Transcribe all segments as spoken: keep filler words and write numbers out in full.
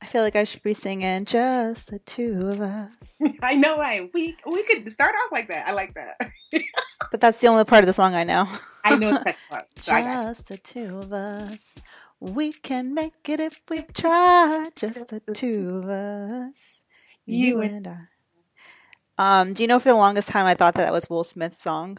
I feel like I should be singing just the two of us. I know, right? We we could start off like that. I like that. But that's the only part of the song I know. I know it's that part. So just the two of us. We can make it if we try. Just the two of us. You, you and I. Um, do you know for the longest time I thought that, that was Will Smith's song?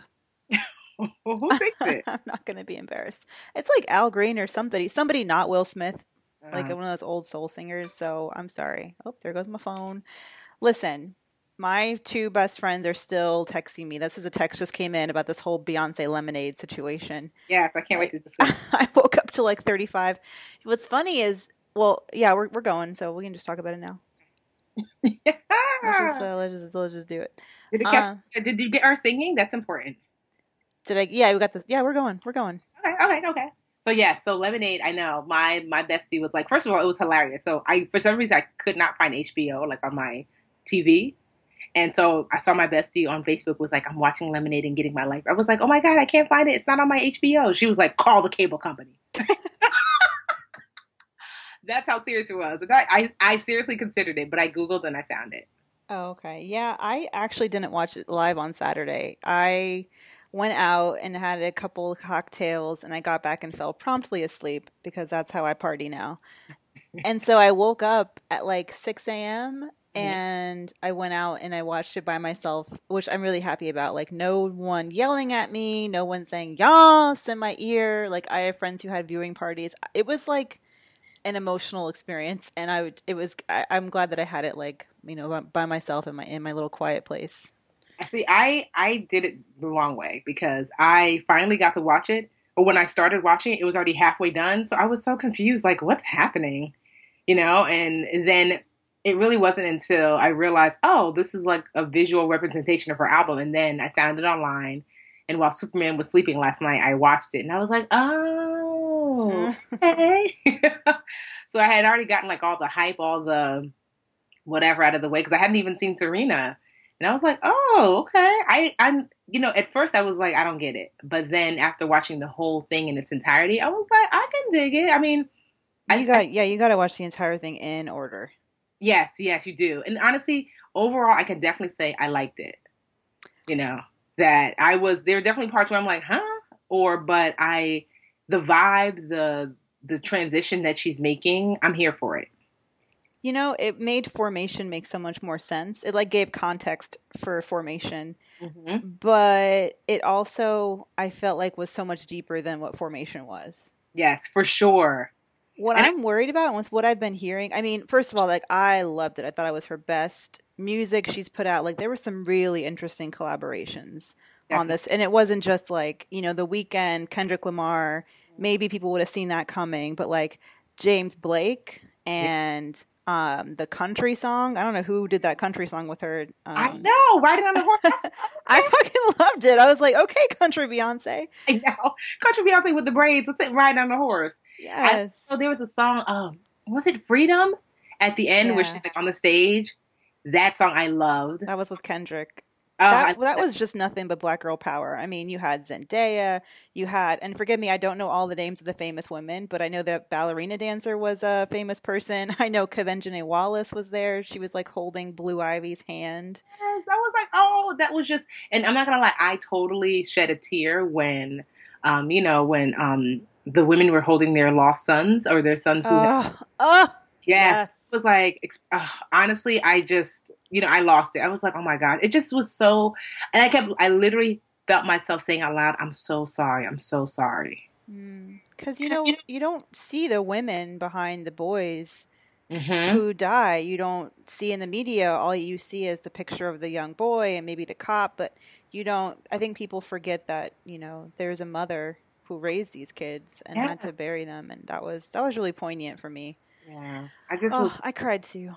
Who thinks it? I'm not going to be embarrassed. It's like Al Green or somebody. Somebody not Will Smith. Like one of those old soul singers, so I'm sorry. Oh, there goes my phone. Listen, my two best friends are still texting me. This is a text just came in about this whole Beyoncé Lemonade situation. Yes, I can't wait to discuss. I woke up to like thirty-five. What's funny is, well, yeah, we're we're going, so we can just talk about it now. Yeah. Let's just, uh, let's just let's just do it. Did it catch, uh, did you get our singing? That's important. Did I? Yeah, we got this. Yeah, we're going. We're going. Okay. Okay. Okay. So yeah, so Lemonade, I know, my my bestie was like, first of all, it was hilarious. So I, for some reason, I could not find H B O, like, on my T V. And so I saw my bestie on Facebook was like, I'm watching Lemonade and getting my life. I was like, oh my God, I can't find it. It's not on my H B O. She was like, call the cable company. That's how serious it was. I, I seriously considered it, but I Googled and I found it. Oh, okay. Yeah, I actually didn't watch it live on Saturday. I... went out and had a couple of cocktails, and I got back and fell promptly asleep because that's how I party now. And so I woke up at like six a.m. and I went out and I watched it by myself, which I'm really happy about. Like, no one yelling at me, no one saying yas in my ear. Like, I have friends who had viewing parties. It was like an emotional experience, and I would, it was. I, I'm glad that I had it, like, you know, by myself in my in my little quiet place. See, I, I did it the wrong way because I finally got to watch it. But when I started watching it, it was already halfway done. So I was so confused, like, what's happening? You know, and then it really wasn't until I realized, oh, this is like a visual representation of her album. And then I found it online. And while Superman was sleeping last night, I watched it. And I was like, oh, okay. So I had already gotten like all the hype, all the whatever out of the way because I hadn't even seen Serena. And I was like, oh, okay. I, I'm, you know, at first I was like, I don't get it. But then after watching the whole thing in its entirety, I was like, I can dig it. I mean, you I got, I, yeah, you got to watch the entire thing in order. Yes, yes, you do. And honestly, overall, I can definitely say I liked it. You know, that I was, there were definitely parts where I'm like, huh? Or, but I, the vibe, the, the transition that she's making, I'm here for it. You know, it made Formation make so much more sense. It, like, gave context for Formation. Mm-hmm. But it also, I felt like, was so much deeper than what Formation was. Yes, for sure. What and I'm I- worried about was what I've been hearing. I mean, first of all, like, I loved it. I thought it was her best music she's put out. Like, there were some really interesting collaborations Definitely. on this. And it wasn't just, like, you know, The Weeknd, Kendrick Lamar. Maybe people would have seen that coming. But, like, James Blake and... Yeah. Um, the country song. I don't know who did that country song with her. Um, I know, riding on the horse. I fucking loved it. I was like, okay, country Beyonce. I know, country Beyonce with the braids. Let's sit riding on the horse. Yes. So there was a song. Um, was it Freedom? At the end, yeah. Where she's like on the stage. That song I loved. That was with Kendrick. Oh, that, that was just nothing but black girl power. I mean, you had Zendaya, you had, and forgive me, I don't know all the names of the famous women, but I know that ballerina dancer was a famous person. I know Kavengene Wallace was there. She was like holding Blue Ivy's hand. Yes, I was like, oh, that was just, and I'm not going to lie, I totally shed a tear when, um, you know, when um, the women were holding their lost sons or their sons who. Uh, had- uh, yes. yes. It was like, uh, honestly, I just. You know, I lost it. I was like, oh my God. It just was so, and I kept, I literally felt myself saying out loud, I'm so sorry. I'm so sorry. Because, mm. you know, you don't see the women behind the boys mm-hmm. who die. You don't see in the media. All you see is the picture of the young boy and maybe the cop. But you don't, I think people forget that, you know, there's a mother who raised these kids and yes. had to bury them. And that was, that was really poignant for me. Yeah. I just, oh, was- I cried too.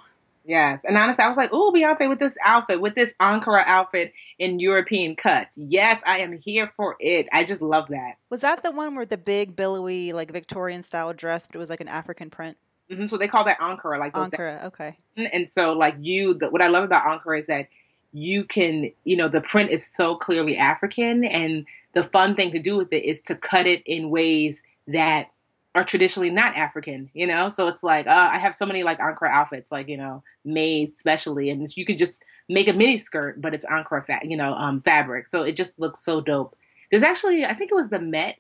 Yes. And honestly, I was like, ooh, Beyonce with this outfit, with this Ankara outfit in European cuts. Yes, I am here for it. I just love that. Was that the one where the big, billowy, like Victorian style dress, but it was like an African print? Mm-hmm. So they call that Ankara. like Ankara, that. Okay. And so like you, the, what I love about Ankara is that you can, you know, the print is so clearly African. And the fun thing to do with it is to cut it in ways that are traditionally not African, you know? So it's like, uh, I have so many like Ankara outfits, like, you know, made specially, and you could just make a mini skirt, but it's Ankara, fa- you know, um, fabric. So it just looks so dope. There's actually, I think it was the Met,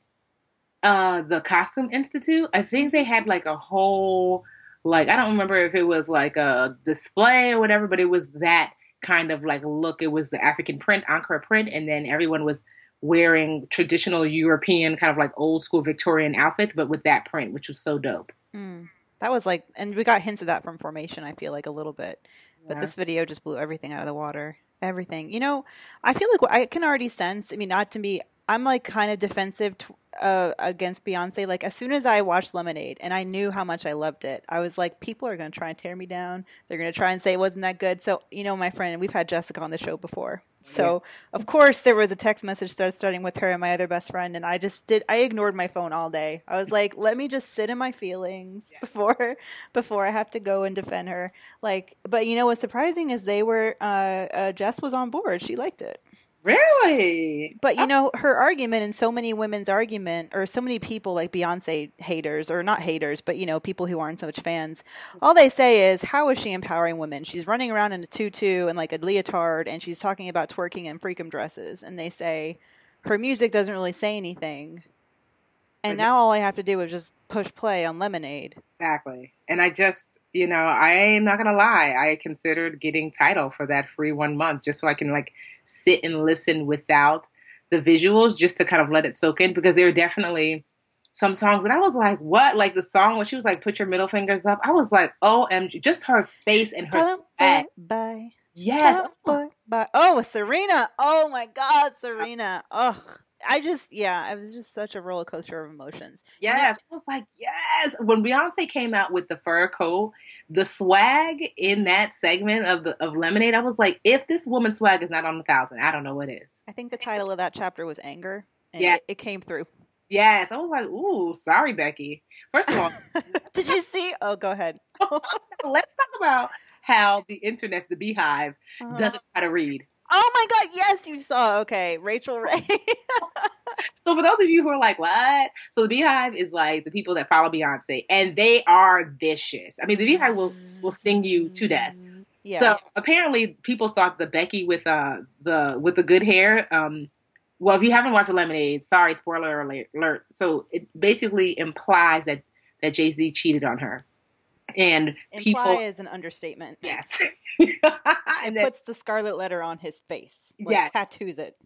uh, the Costume Institute. I think they had like a whole, like, I don't remember if it was like a display or whatever, but it was that kind of like look. It was the African print, Ankara print. And then everyone was wearing traditional European kind of like old school Victorian outfits, but with that print, which was so dope. Mm. That was like, and we got hints of that from Formation, I feel like a little bit, yeah. But this video just blew everything out of the water. Everything, you know, I feel like I can already sense, I mean, not to me, I'm like kind of defensive t- uh, against Beyonce. Like as soon as I watched Lemonade and I knew how much I loved it, I was like, people are going to try and tear me down. They're going to try and say it wasn't that good. So, you know, my friend, we've had Jessica on the show before. So, of course, there was a text message started starting with her and my other best friend. And I just did – I ignored my phone all day. I was like, let me just sit in my feelings yeah. before before I have to go and defend her. Like, but, you know, what's surprising is they were uh, – uh, Jess was on board. She liked it. Really? But, you oh. know, her argument and so many women's argument or so many people like Beyonce haters or not haters, but, you know, people who aren't so much fans. All they say is, how is she empowering women? She's running around in a tutu and like a leotard and she's talking about twerking and freakum dresses. And they say her music doesn't really say anything. And now all I have to do is just push play on Lemonade. Exactly. And I just, you know, I'm not going to lie. I considered getting Tidal for that free one month just so I can like sit and listen without the visuals just to kind of let it soak in, because there were definitely some songs that I was like, what? Like the song when she was like, put your middle fingers up. I was like, O M G, just her face and her Don't sweat. Bye. Yes. Don't bye. Oh, Serena. Oh my God, Serena. Oh, I just, yeah, it was just such a roller coaster of emotions. Yes. I was like, yes. When Beyonce came out with the fur coat, the swag in that segment of the, of Lemonade, I was like, if this woman's swag is not on a thousand, I don't know what is. I think the title of that chapter was Anger. And yeah. It, it came through. Yes. I was like, ooh, sorry, Becky. First of all. Did you see? Oh, go ahead. Let's talk about how the internet, the Beehive, uh-huh. doesn't try to read. Oh, my God. Yes, you saw. Okay. Rachel Ray. So for those of you who are like, what? So the Beehive is like the people that follow Beyonce, and they are vicious. I mean, the Beehive will, will sting you to death. Yeah. So apparently people thought the Becky with uh the with the good hair. Um, well, if you haven't watched Lemonade, sorry, spoiler alert. So it basically implies that, that Jay-Z cheated on her. And imply people, is an understatement. Yes. And, and then, puts the scarlet letter on his face. Like yes. Tattoos it.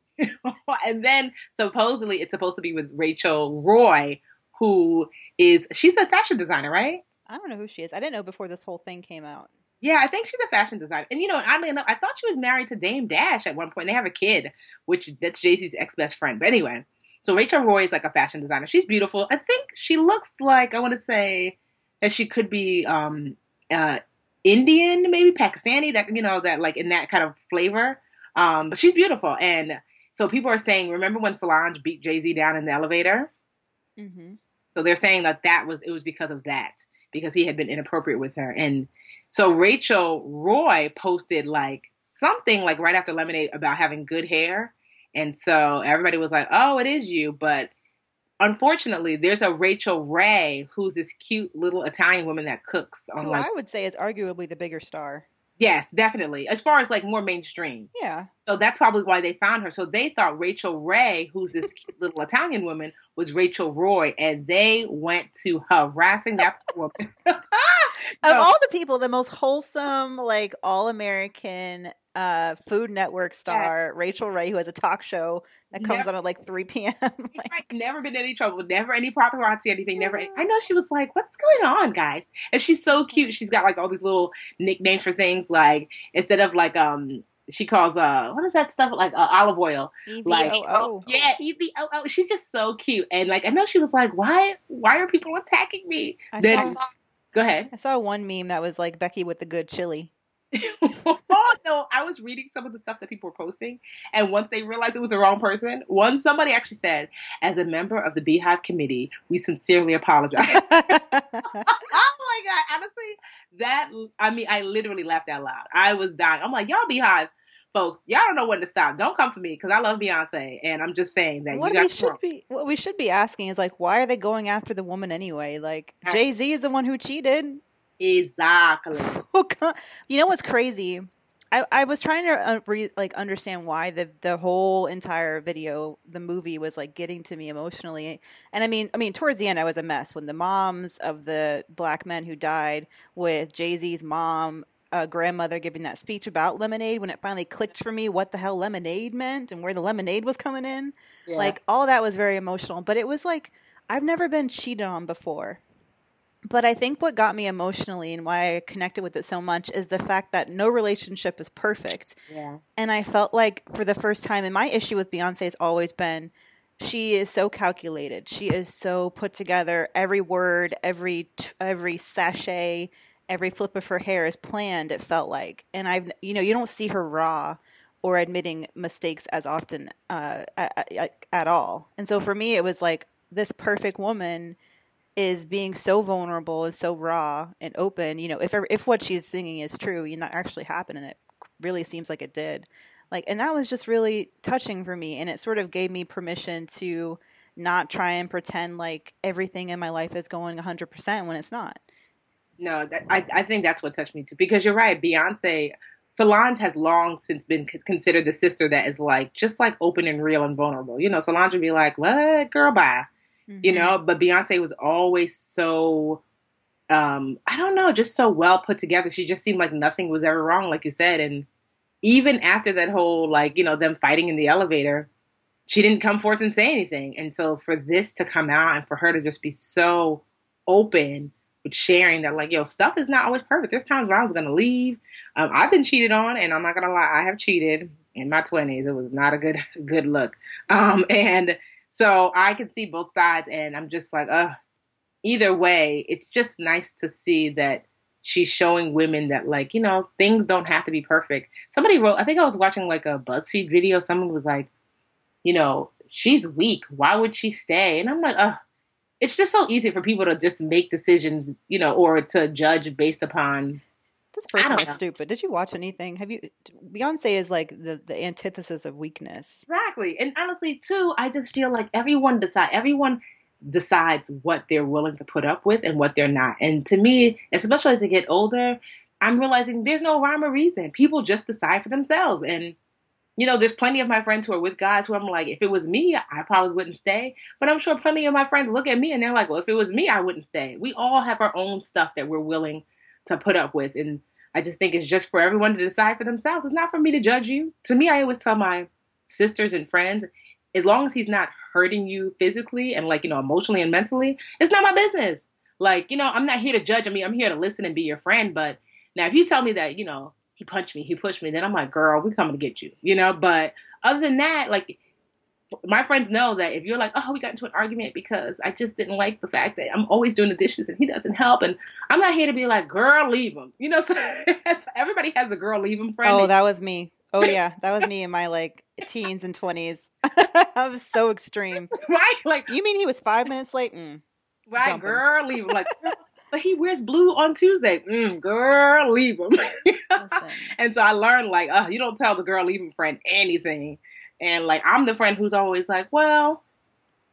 And then supposedly it's supposed to be with Rachel Roy, who is, she's a fashion designer, right? I don't know who she is. I didn't know before this whole thing came out. Yeah, I think she's a fashion designer. And, you know, oddly enough, I thought she was married to Dame Dash at one point. They have a kid, which that's Jay-Z's ex-best friend. But anyway, so Rachel Roy is like a fashion designer. She's beautiful. I think she looks like, I want to say that she could be um, uh, Indian, maybe Pakistani, that, you know, that like in that kind of flavor. Um, but she's beautiful. And so people are saying, remember when Solange beat Jay-Z down in the elevator? Mm-hmm. So they're saying that that was, it was because of that, because he had been inappropriate with her. And so Rachel Roy posted like something like right after Lemonade about having good hair. And so everybody was like, oh, it is you. But unfortunately, there's a Rachel Ray who's this cute little Italian woman that cooks. On Who like, I would say is arguably the bigger star. Yes, definitely. As far as like more mainstream. Yeah. So that's probably why they found her. So they thought Rachel Ray, who's this cute little Italian woman, was Rachel Roy. And they went to harassing that woman. so, of all the people, the most wholesome, like all-American uh, Food Network star, yeah. Rachel Ray, who has a talk show that comes never, on at like three p.m. like, like, never been in any trouble. Never any paparazzi, anything. Yeah. Never. Any, I know she was like, what's going on, guys? And she's so cute. She's got like all these little nicknames for things. Like instead of like, um, she calls, uh, what is that stuff? Like uh, olive oil. E V O O. Like, oh, yeah, E V O O. She's just so cute. And like, I know she was like, why, why are people attacking me? I then, saw, go ahead. I saw one meme that was like Becky with the good chili. Oh no! I was reading some of the stuff that people were posting, and once they realized it was the wrong person, one somebody actually said, "As a member of the Beehive Committee, we sincerely apologize." Oh my god! Honestly, that—I mean, I literally laughed out loud. I was dying. I'm like, y'all Beehive folks, y'all don't know when to stop. Don't come for me because I love Beyonce, and I'm just saying that. What you got we should wrong. be, what we should be asking is like, why are they going after the woman anyway? Like, Jay-Z is the one who cheated. Exactly. You know what's crazy? I, I was trying to uh, re- like understand why the the whole entire video, the movie was like getting to me emotionally. And I mean, I mean, towards the end, I was a mess when the moms of the black men who died with Jay-Z's mom, uh, grandmother giving that speech about Lemonade, when it finally clicked for me what the hell Lemonade meant and where the lemonade was coming in. Yeah. Like all that was very emotional. But it was like, I've never been cheated on before. But I think what got me emotionally and why I connected with it so much is the fact that no relationship is perfect. Yeah. And I felt like for the first time, and my issue with Beyonce has always been, she is so calculated. She is so put together. Every word, every t- every sachet, every flip of her hair is planned, it felt like. And I've, you know, you don't see her raw or admitting mistakes as often uh, at, at all. And so for me, it was like this perfect woman is being so vulnerable and so raw and open. You know, if if what she's singing is true, you know, not actually happened, and it really seems like it did. Like, and that was just really touching for me, and it sort of gave me permission to not try and pretend like everything in my life is going one hundred percent when it's not. No, that, I I think that's what touched me too, because you're right, Beyonce. Solange has long since been considered the sister that is like just like open and real and vulnerable. You know, Solange would be like, "What, girl, bye." You know, but Beyonce was always so, um, I don't know, just so well put together. She just seemed like nothing was ever wrong, like you said. And even after that whole, like, you know, them fighting in the elevator, she didn't come forth and say anything. And so for this to come out and for her to just be so open with sharing that, like, yo, stuff is not always perfect. There's times where I was going to leave. Um, I've been cheated on, and I'm not going to lie, I have cheated in my twenties. It was not a good, good look. Um, and... So I can see both sides, and I'm just like, ugh. Either way, it's just nice to see that she's showing women that, like, you know, things don't have to be perfect. Somebody wrote, I think I was watching, like, a BuzzFeed video. Someone was like, you know, she's weak. Why would she stay? And I'm like, ugh. It's just so easy for people to just make decisions, you know, or to judge based upon... This person is stupid. Did you watch anything? Have you? Beyonce is like the, the antithesis of weakness. Exactly. And honestly, too, I just feel like everyone decide, everyone decides what they're willing to put up with and what they're not. And to me, especially as I get older, I'm realizing there's no rhyme or reason. People just decide for themselves. And, you know, there's plenty of my friends who are with guys who I'm like, if it was me, I probably wouldn't stay. But I'm sure plenty of my friends look at me and they're like, well, if it was me, I wouldn't stay. We all have our own stuff that we're willing to put up with, and I just think it's just for everyone to decide for themselves. It's not for me to judge you. To me, I always tell my sisters and friends, as long as he's not hurting you physically and, like, you know, emotionally and mentally, it's not my business. Like, you know, I'm not here to judge. I mean, I'm here to listen and be your friend. But now if you tell me that, you know, he punched me, he pushed me, then I'm like, girl, we're coming to get you, you know. But other than that, like, my friends know that if you're like, oh, we got into an argument because I just didn't like the fact that I'm always doing the dishes and he doesn't help. And I'm not here to be like, girl, leave him. You know, so everybody has a girl, leave him friend. Oh, that was me. Oh, yeah. That was me in my, like, teens and twenties. I was so extreme. Right? Like, you mean he was five minutes late? Mm, right, girl, leave him. Like, but he wears blue on Tuesday. Mm, girl, leave him. And so I learned, like, uh, you don't tell the girl leave him friend anything. And, like, I'm the friend who's always like, well,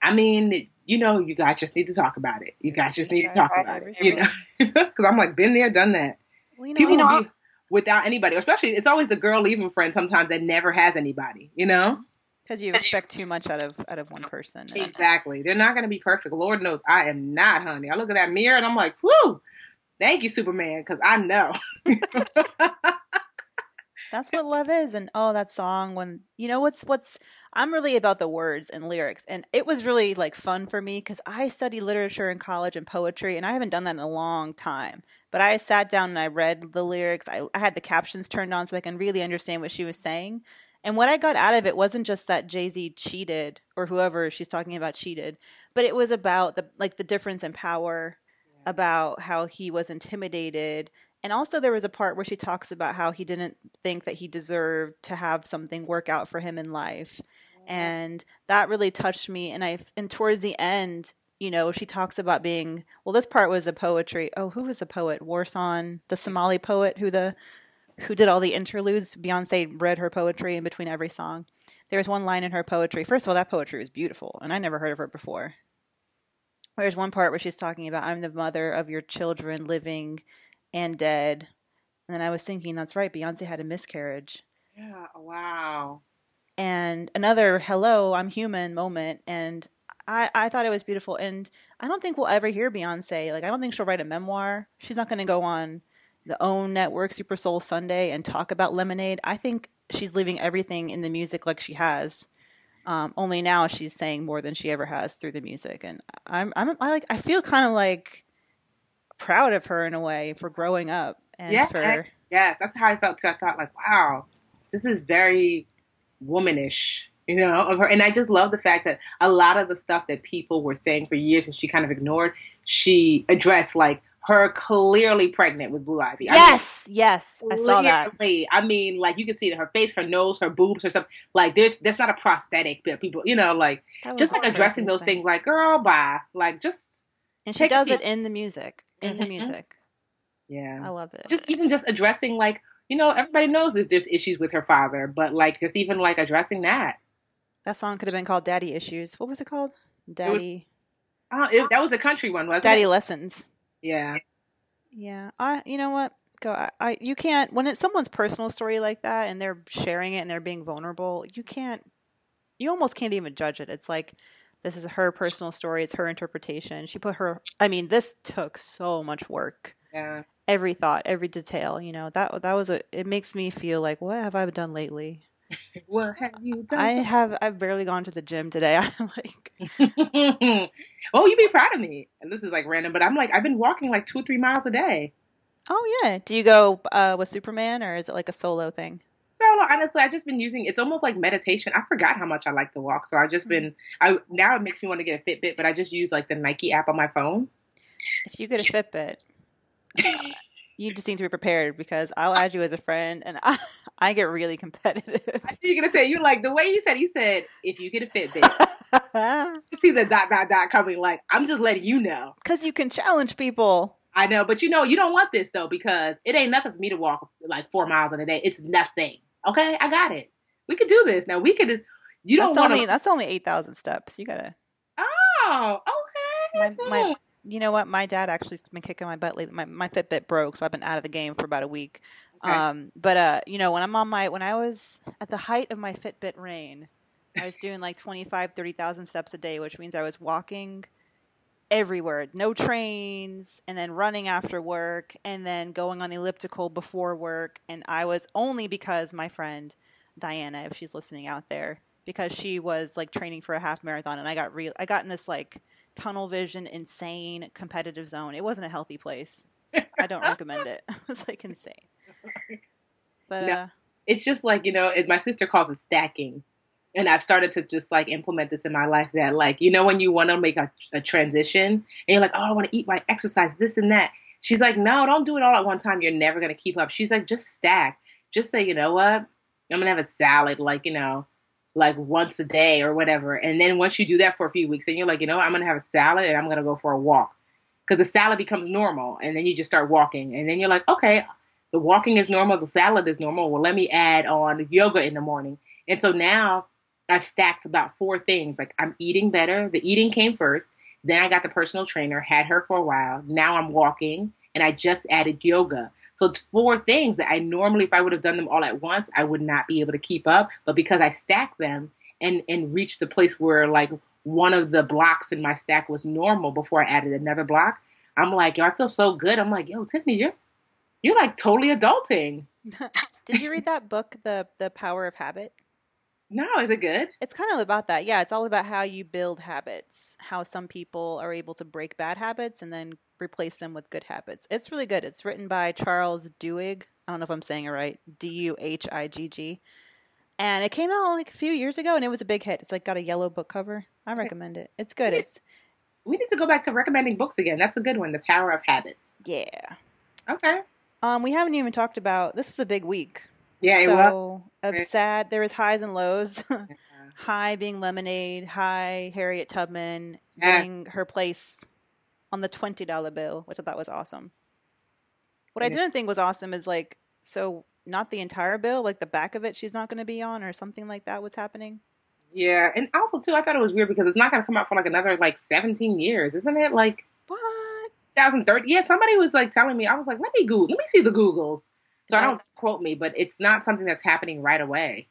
I mean, you know, you guys just need to talk about it. You guys just need to talk about it. You know? Because I'm like, been there, done that. Well, you know, people don't be without anybody. Especially, it's always the girl leaving friend sometimes that never has anybody, you know? Because you expect too much out of out of one person. Exactly. They're not going to be perfect. Lord knows I am not, honey. I look at that mirror and I'm like, whew, thank you, Superman, because I know. That's what love is. And oh, that song, when, you know, what's, what's, I'm really about the words and lyrics. And it was really like fun for me because I studied literature in college and poetry, and I haven't done that in a long time. But I sat down and I read the lyrics. I, I had the captions turned on so I can really understand what she was saying. And what I got out of it wasn't just that Jay-Z cheated or whoever she's talking about cheated, but it was about the, like, the difference in power, yeah, about how he was intimidated. And also there was a part where she talks about how he didn't think that he deserved to have something work out for him in life. Yeah. And that really touched me. And I, and towards the end, you know, she talks about being, well, this part was the poetry. Oh, who was the poet? Warsan, the Somali poet who the, who did all the interludes. Beyonce read her poetry in between every song. There was one line in her poetry. First of all, that poetry was beautiful, and I never heard of her before. There's one part where she's talking about, I'm the mother of your children, living and dead. And then I was thinking, that's right, Beyonce had a miscarriage. Yeah, wow. And another hello, I'm human moment. And I, I thought it was beautiful. And I don't think we'll ever hear Beyonce. Like, I don't think she'll write a memoir. She's not going to go on the OWN network, Super Soul Sunday, and talk about Lemonade. I think she's leaving everything in the music like she has. Um, only now she's saying more than she ever has through the music. And I'm, I'm, I like, I feel kind of like proud of her in a way for growing up. And yeah, for, I, yeah, that's how I felt too. I thought, like, wow, this is very womanish, you know, of her. And I just love the fact that a lot of the stuff that people were saying for years and she kind of ignored, she addressed, like, her clearly pregnant with blue ivy. Yes, I mean, yes, I saw that. I mean, like, you can see it in her face, her nose, her boobs, or something. Like, that's not a prosthetic that people, you know, like, just like addressing those things, like, girl, bye. Like, just. And she does it in the music, in mm-hmm. the music. Yeah. I love it. Just even just addressing, like, you know, everybody knows that there's issues with her father, but, like, just even, like, addressing that. That song could have been called Daddy Issues. What was it called? Daddy. It was, oh, it, that was a country one, wasn't it? Daddy Lessons. Yeah. Yeah. I, you know what? Go. I, I, you can't, when it's someone's personal story like that and they're sharing it and they're being vulnerable, you can't, you almost can't even judge it. It's like, this is her personal story. It's her interpretation. She put her, I mean, this took so much work. Yeah. Every thought, every detail, you know, that, that was a, it makes me feel like, what have I done lately? What have you done? I have, I've barely gone to the gym today. I'm like, oh, you'd be proud of me. And this is like random, but I'm like, I've been walking like two or three miles a day. Oh yeah. Do you go uh, with Superman, or is it like a solo thing? Solo. Honestly, I've just been using, it's almost like meditation. I forgot how much I like to walk. So I've just been, I, now it makes me want to get a Fitbit, but I just use like the Nike app on my phone. If you get a Fitbit, you just need to be prepared, because I'll add you as a friend, and I, I get really competitive. I you're gonna say you like the way you said. You said if you get a Fitbit, you see the dot dot dot coming. Like, I'm just letting you know, because you can challenge people. I know, but you know you don't want this though, because it ain't nothing for me to walk like four miles in a day. It's nothing. Okay, I got it. We could do this. Now we could. You that's don't want to. That's only eight thousand steps. You gotta. Oh, okay. My, my, You know what? My dad actually has been kicking my butt lately. My, my Fitbit broke, so I've been out of the game for about a week. Okay. Um, but, uh, you know, when I'm on my – when I was at the height of my Fitbit reign, I was doing like twenty-five, thirty thousand steps a day, which means I was walking everywhere. No trains, and then running after work, and then going on the elliptical before work. And I was only because my friend Diana, if she's listening out there, because she was like training for a half marathon, and I got real. I got in this like – tunnel vision, insane competitive zone. It wasn't a healthy place. I don't recommend it. It was like insane. But no, uh, it's just like, you know, it, my sister calls it stacking, and I've started to just like implement this in my life. That like, you know, when you want to make a, a transition, and you're like, oh, I want to eat my exercise, this and that. She's like, no, don't do it all at one time. You're never gonna keep up. She's like, just stack. Just say, you know what? I'm gonna have a salad, like, you know, like once a day or whatever. And then once you do that for a few weeks, then you're like, you know, I'm going to have a salad and I'm going to go for a walk. because the salad becomes normal, and then you just start walking, and then you're like, okay, the walking is normal, the salad is normal. Well, let me add on yoga in the morning. And so now I've stacked about four things. Like, I'm eating better. The eating came first. Then I got the personal trainer, had her for a while. Now I'm walking, and I just added yoga. So it's four things that I normally, if I would have done them all at once, I would not be able to keep up. But because I stacked them and, and reached the place where, like, one of the blocks in my stack was normal before I added another block, I'm like, yo, I feel so good. I'm like, yo, Tiffany, you're, you're like totally adulting. Did you read that book, The The Power of Habit? No, is it good? It's kind of about that. Yeah, it's all about how you build habits, how some people are able to break bad habits and then replace them with good habits. It's really good. It's written by Charles Duhigg. I don't know if I'm saying it right. D U H I G G. And it came out like a few years ago, and it was a big hit. It's like got a yellow book cover. I recommend it. It's good. We need, it's we need to go back to recommending books again. That's a good one, The Power of Habits. Yeah. Okay. Um, we haven't even talked about, this was a big week. Yeah, it so, was. So sad. There was highs and lows. Yeah. High being Lemonade. High Harriet Tubman getting yeah. her place on the twenty dollar bill, which I thought was awesome. What I didn't think was awesome is like, so not the entire bill, like the back of it she's not going to be on or something like that, what's happening. Yeah. And also, too, I thought it was weird because it's not going to come out for like another like seventeen years. Isn't it like what? twenty thirty? Yeah. Somebody was like telling me, I was like, let me Google, let me see the Googles. So I don't quote me, but it's not something that's happening right away.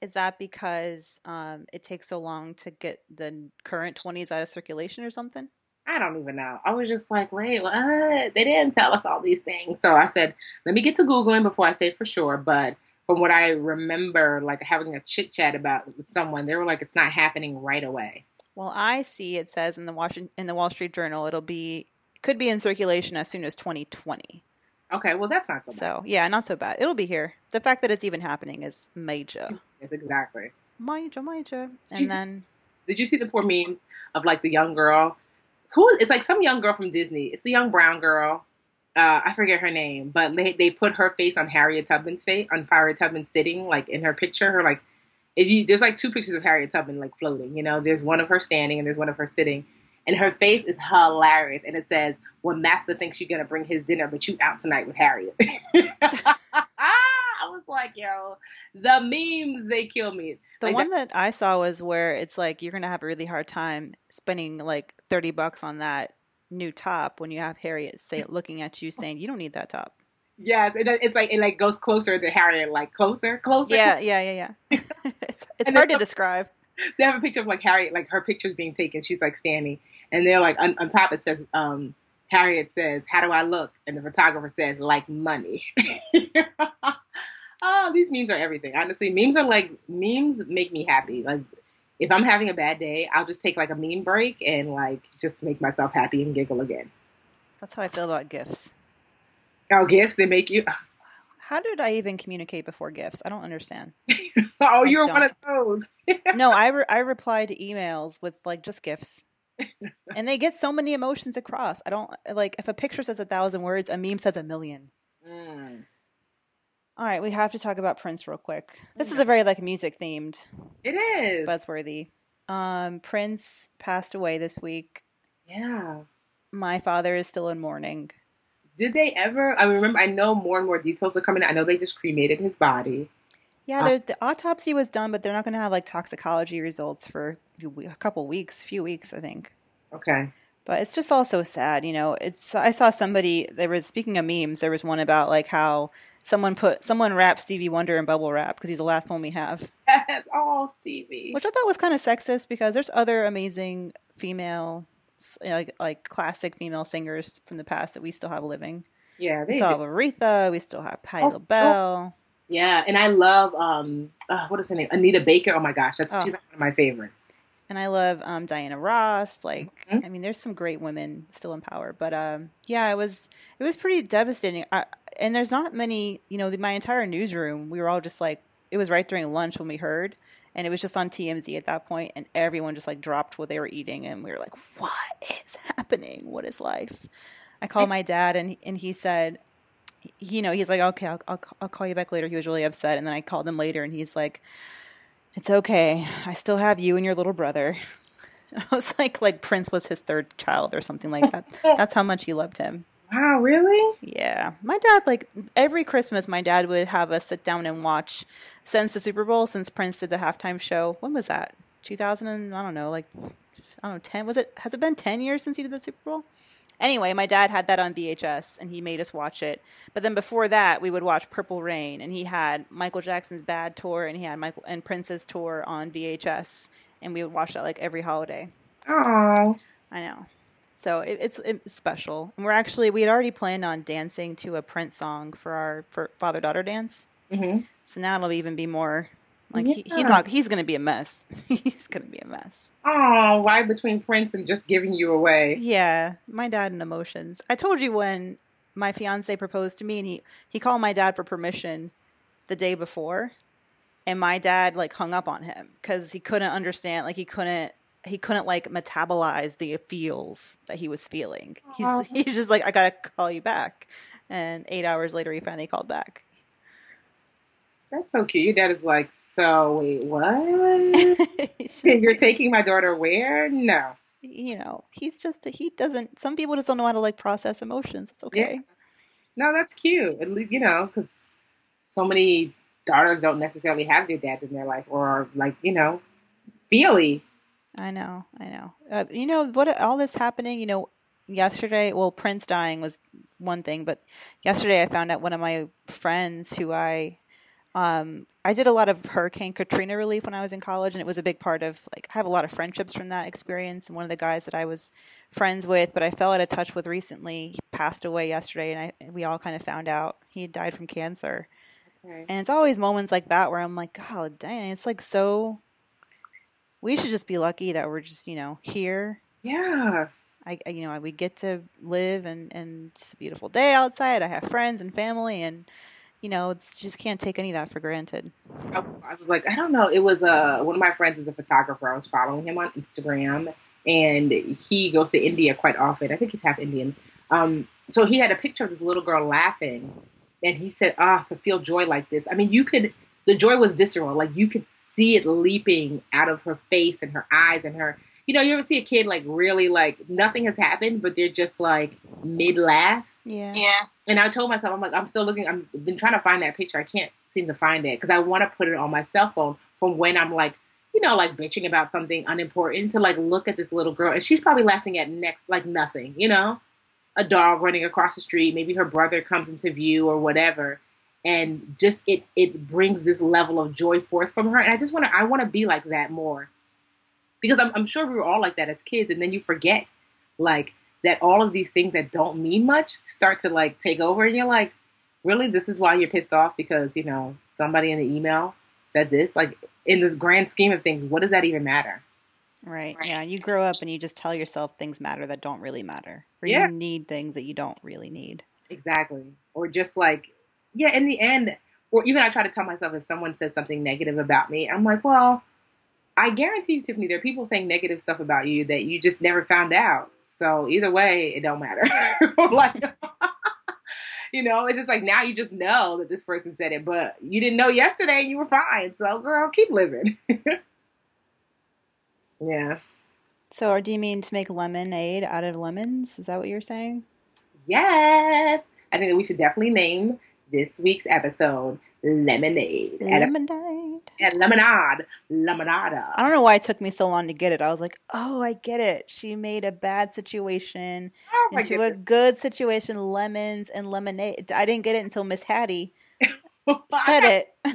Is that because um, it takes so long to get the current twenties out of circulation or something? I don't even know. I was just like, wait, what? They didn't tell us all these things. So I said, let me get to Googling before I say for sure. But from what I remember, like having a chit chat about with someone, they were like, it's not happening right away. Well, I see it says in the Washington, in the Wall Street Journal, it'll be, could be in circulation as soon as twenty twenty. Okay, well, that's not so bad. So, yeah, not so bad. It'll be here. The fact that it's even happening is major. Yes, exactly. Major, major. And did then... See, did you see the poor memes of, like, the young girl? Who? It's, like, some young girl from Disney. It's a young brown girl. Uh, I forget her name. But they, they put her face on Harriet Tubman's face, on Harriet Tubman sitting, like, in her picture. Her, like, if you there's, like, two pictures of Harriet Tubman, like, floating. You know, there's one of her standing and there's one of her sitting. And her face is hilarious. And it says, when Master thinks you're going to bring his dinner, but you out tonight with Harriet. I was like, yo, the memes, they kill me. The like one that-, that I saw was where it's like, you're going to have a really hard time spending like thirty bucks on that new top when you have Harriet say, looking at you saying, you don't need that top. Yes, it, it's like it like goes closer to Harriet, like closer, closer. Yeah, yeah, yeah, yeah. it's it's hard to describe. They have a picture of like Harriet, like her picture's being taken. She's like standing. And they're like, on, on top it says, um, Harriet says, how do I look? And the photographer says, like money. Oh, these memes are everything. Honestly, memes are like, memes make me happy. Like, if I'm having a bad day, I'll just take like a meme break and like, just make myself happy and giggle again. That's how I feel about GIFs. Oh, GIFs, they make you... How did I even communicate before GIFs? I don't understand. Oh, I you're don't. one of those. No, I re- I reply to emails with like just GIFs. And they get so many emotions across. I don't like if a picture says a thousand words, a meme says a million. Mm. All right, we have to talk about Prince real quick. This mm. is a very like music themed. It is buzzworthy. Um, Prince passed away this week. Yeah, my father is still in mourning. Did they ever? I remember. I know more and more details are coming out. I know they just cremated his body. Yeah, there's, the autopsy was done, but they're not going to have like toxicology results for a couple weeks, few weeks, I think. Okay. But it's just all so sad, you know. It's I saw somebody there was speaking of memes. There was one about like how someone put someone wrapped Stevie Wonder in bubble wrap because he's the last one we have. That's all Stevie. Which I thought was kind of sexist because there's other amazing female, like like classic female singers from the past that we still have living. Yeah, they we still have Aretha. We still have Patti oh, LaBelle. Oh. Yeah, and I love, um, uh, what is her name? Anita Baker. Oh, my gosh. That's oh. She's one of my favorites. And I love um, Diana Ross. Like, mm-hmm. I mean, there's some great women still in power. But, um, yeah, it was it was pretty devastating. I, and there's not many, you know, the, my entire newsroom, we were all just like, it was right during lunch when we heard. And it was just on T M Z at that point, and everyone just, like, dropped what they were eating. And we were like, what is happening? What is life? I called my dad, and and he said... You know, he's like, okay, I'll, I'll I'll call you back later. He was really upset. And then I called him later and he's like, it's okay. I still have you and your little brother. And I was like, like Prince was his third child or something like that. That's how much he loved him. Wow, really? Yeah. My dad, like, every Christmas, my dad would have us sit down and watch, since the Super Bowl, since Prince did the halftime show. When was that? two thousand and, I don't know, like, I don't know, ten? Was it, has it been ten years since he did the Super Bowl? Anyway, my dad had that on V H S, and he made us watch it. But then before that, we would watch Purple Rain, and he had Michael Jackson's Bad Tour, and he had Michael and Prince's Tour on V H S, and we would watch that, like, every holiday. Oh, I know. So it, it's it's special. And we're actually, we had already planned on dancing to a Prince song for our for father-daughter dance. Mm-hmm. So now it'll even be more, like, yeah. he, he's not, he's going to be a mess. He's going to be a mess. Oh, why between Prince and just giving you away? Yeah, my dad and emotions. I told you when my fiance proposed to me, and he, he called my dad for permission the day before. And my dad, like, hung up on him because he couldn't understand, like, he couldn't. He couldn't, like, metabolize the feels that he was feeling. He's, he's just like, I got to call you back. And eight hours later, he finally called back. That's so cute. Your dad is like, so, wait, what? Just, you're taking my daughter where? No. You know, he's just, he doesn't, some people just don't know how to, like, process emotions. It's okay. Yeah. No, that's cute. At least, you know, because so many daughters don't necessarily have their dads in their life or are, like, you know, feely. I know, I know. Uh, you know, what? All this happening, you know, yesterday, well, Prince dying was one thing, but yesterday I found out one of my friends who I, um, I did a lot of Hurricane Katrina relief when I was in college, and it was a big part of, like, I have a lot of friendships from that experience, and one of the guys that I was friends with, but I fell out of touch with recently, he passed away yesterday, and I we all kind of found out he had died from cancer. Okay. And it's always moments like that where I'm like, God dang, it's like so... We should just be lucky that we're just, you know, here. Yeah. I, I you know, we get to live and, and it's a beautiful day outside. I have friends and family and, you know, it's just can't take any of that for granted. I, I was like, I don't know. It was uh, one of my friends is a photographer. I was following him on Instagram and he goes to India quite often. I think he's half Indian. Um, so he had a picture of this little girl laughing and he said, ah, oh, to feel joy like this. I mean, you could... The joy was visceral. Like, you could see it leaping out of her face and her eyes and her... You know, you ever see a kid, like, really, like, nothing has happened, but they're just, like, mid-laugh? Yeah. Yeah. And I told myself, I'm like, I'm still looking. I've been trying to find that picture. I can't seem to find it because I want to put it on my cell phone from when I'm, like, you know, like, bitching about something unimportant to, like, look at this little girl. And she's probably laughing at next, like, nothing, you know? A dog running across the street. Maybe her brother comes into view or whatever. And just it, it brings this level of joy forth from her. And I just want to, I want to be like that more. Because I'm, I'm sure we were all like that as kids. And then you forget, like, that all of these things that don't mean much start to, like, take over. And you're like, really? This is why you're pissed off? Because, you know, somebody in the email said this? Like, in this grand scheme of things, what does that even matter? Right. Yeah. You grow up and you just tell yourself things matter that don't really matter. Or yeah. You need things that you don't really need. Exactly. Or just, like... Yeah, in the end, or even I try to tell myself if someone says something negative about me, I'm like, well, I guarantee you, Tiffany, there are people saying negative stuff about you that you just never found out. So either way, it don't matter. Like, you know, it's just like now you just know that this person said it, but you didn't know yesterday and you were fine. So, girl, keep living. Yeah. So do you mean to make lemonade out of lemons? Is that what you're saying? Yes. I think that we should definitely name this week's episode, Lemonade. Lemonade. And lemonade. Lemonada. I don't know why it took me so long to get it. I was like, oh, I get it. She made a bad situation oh, into a good situation, lemons and lemonade. I didn't get it until Miss Hattie said it. I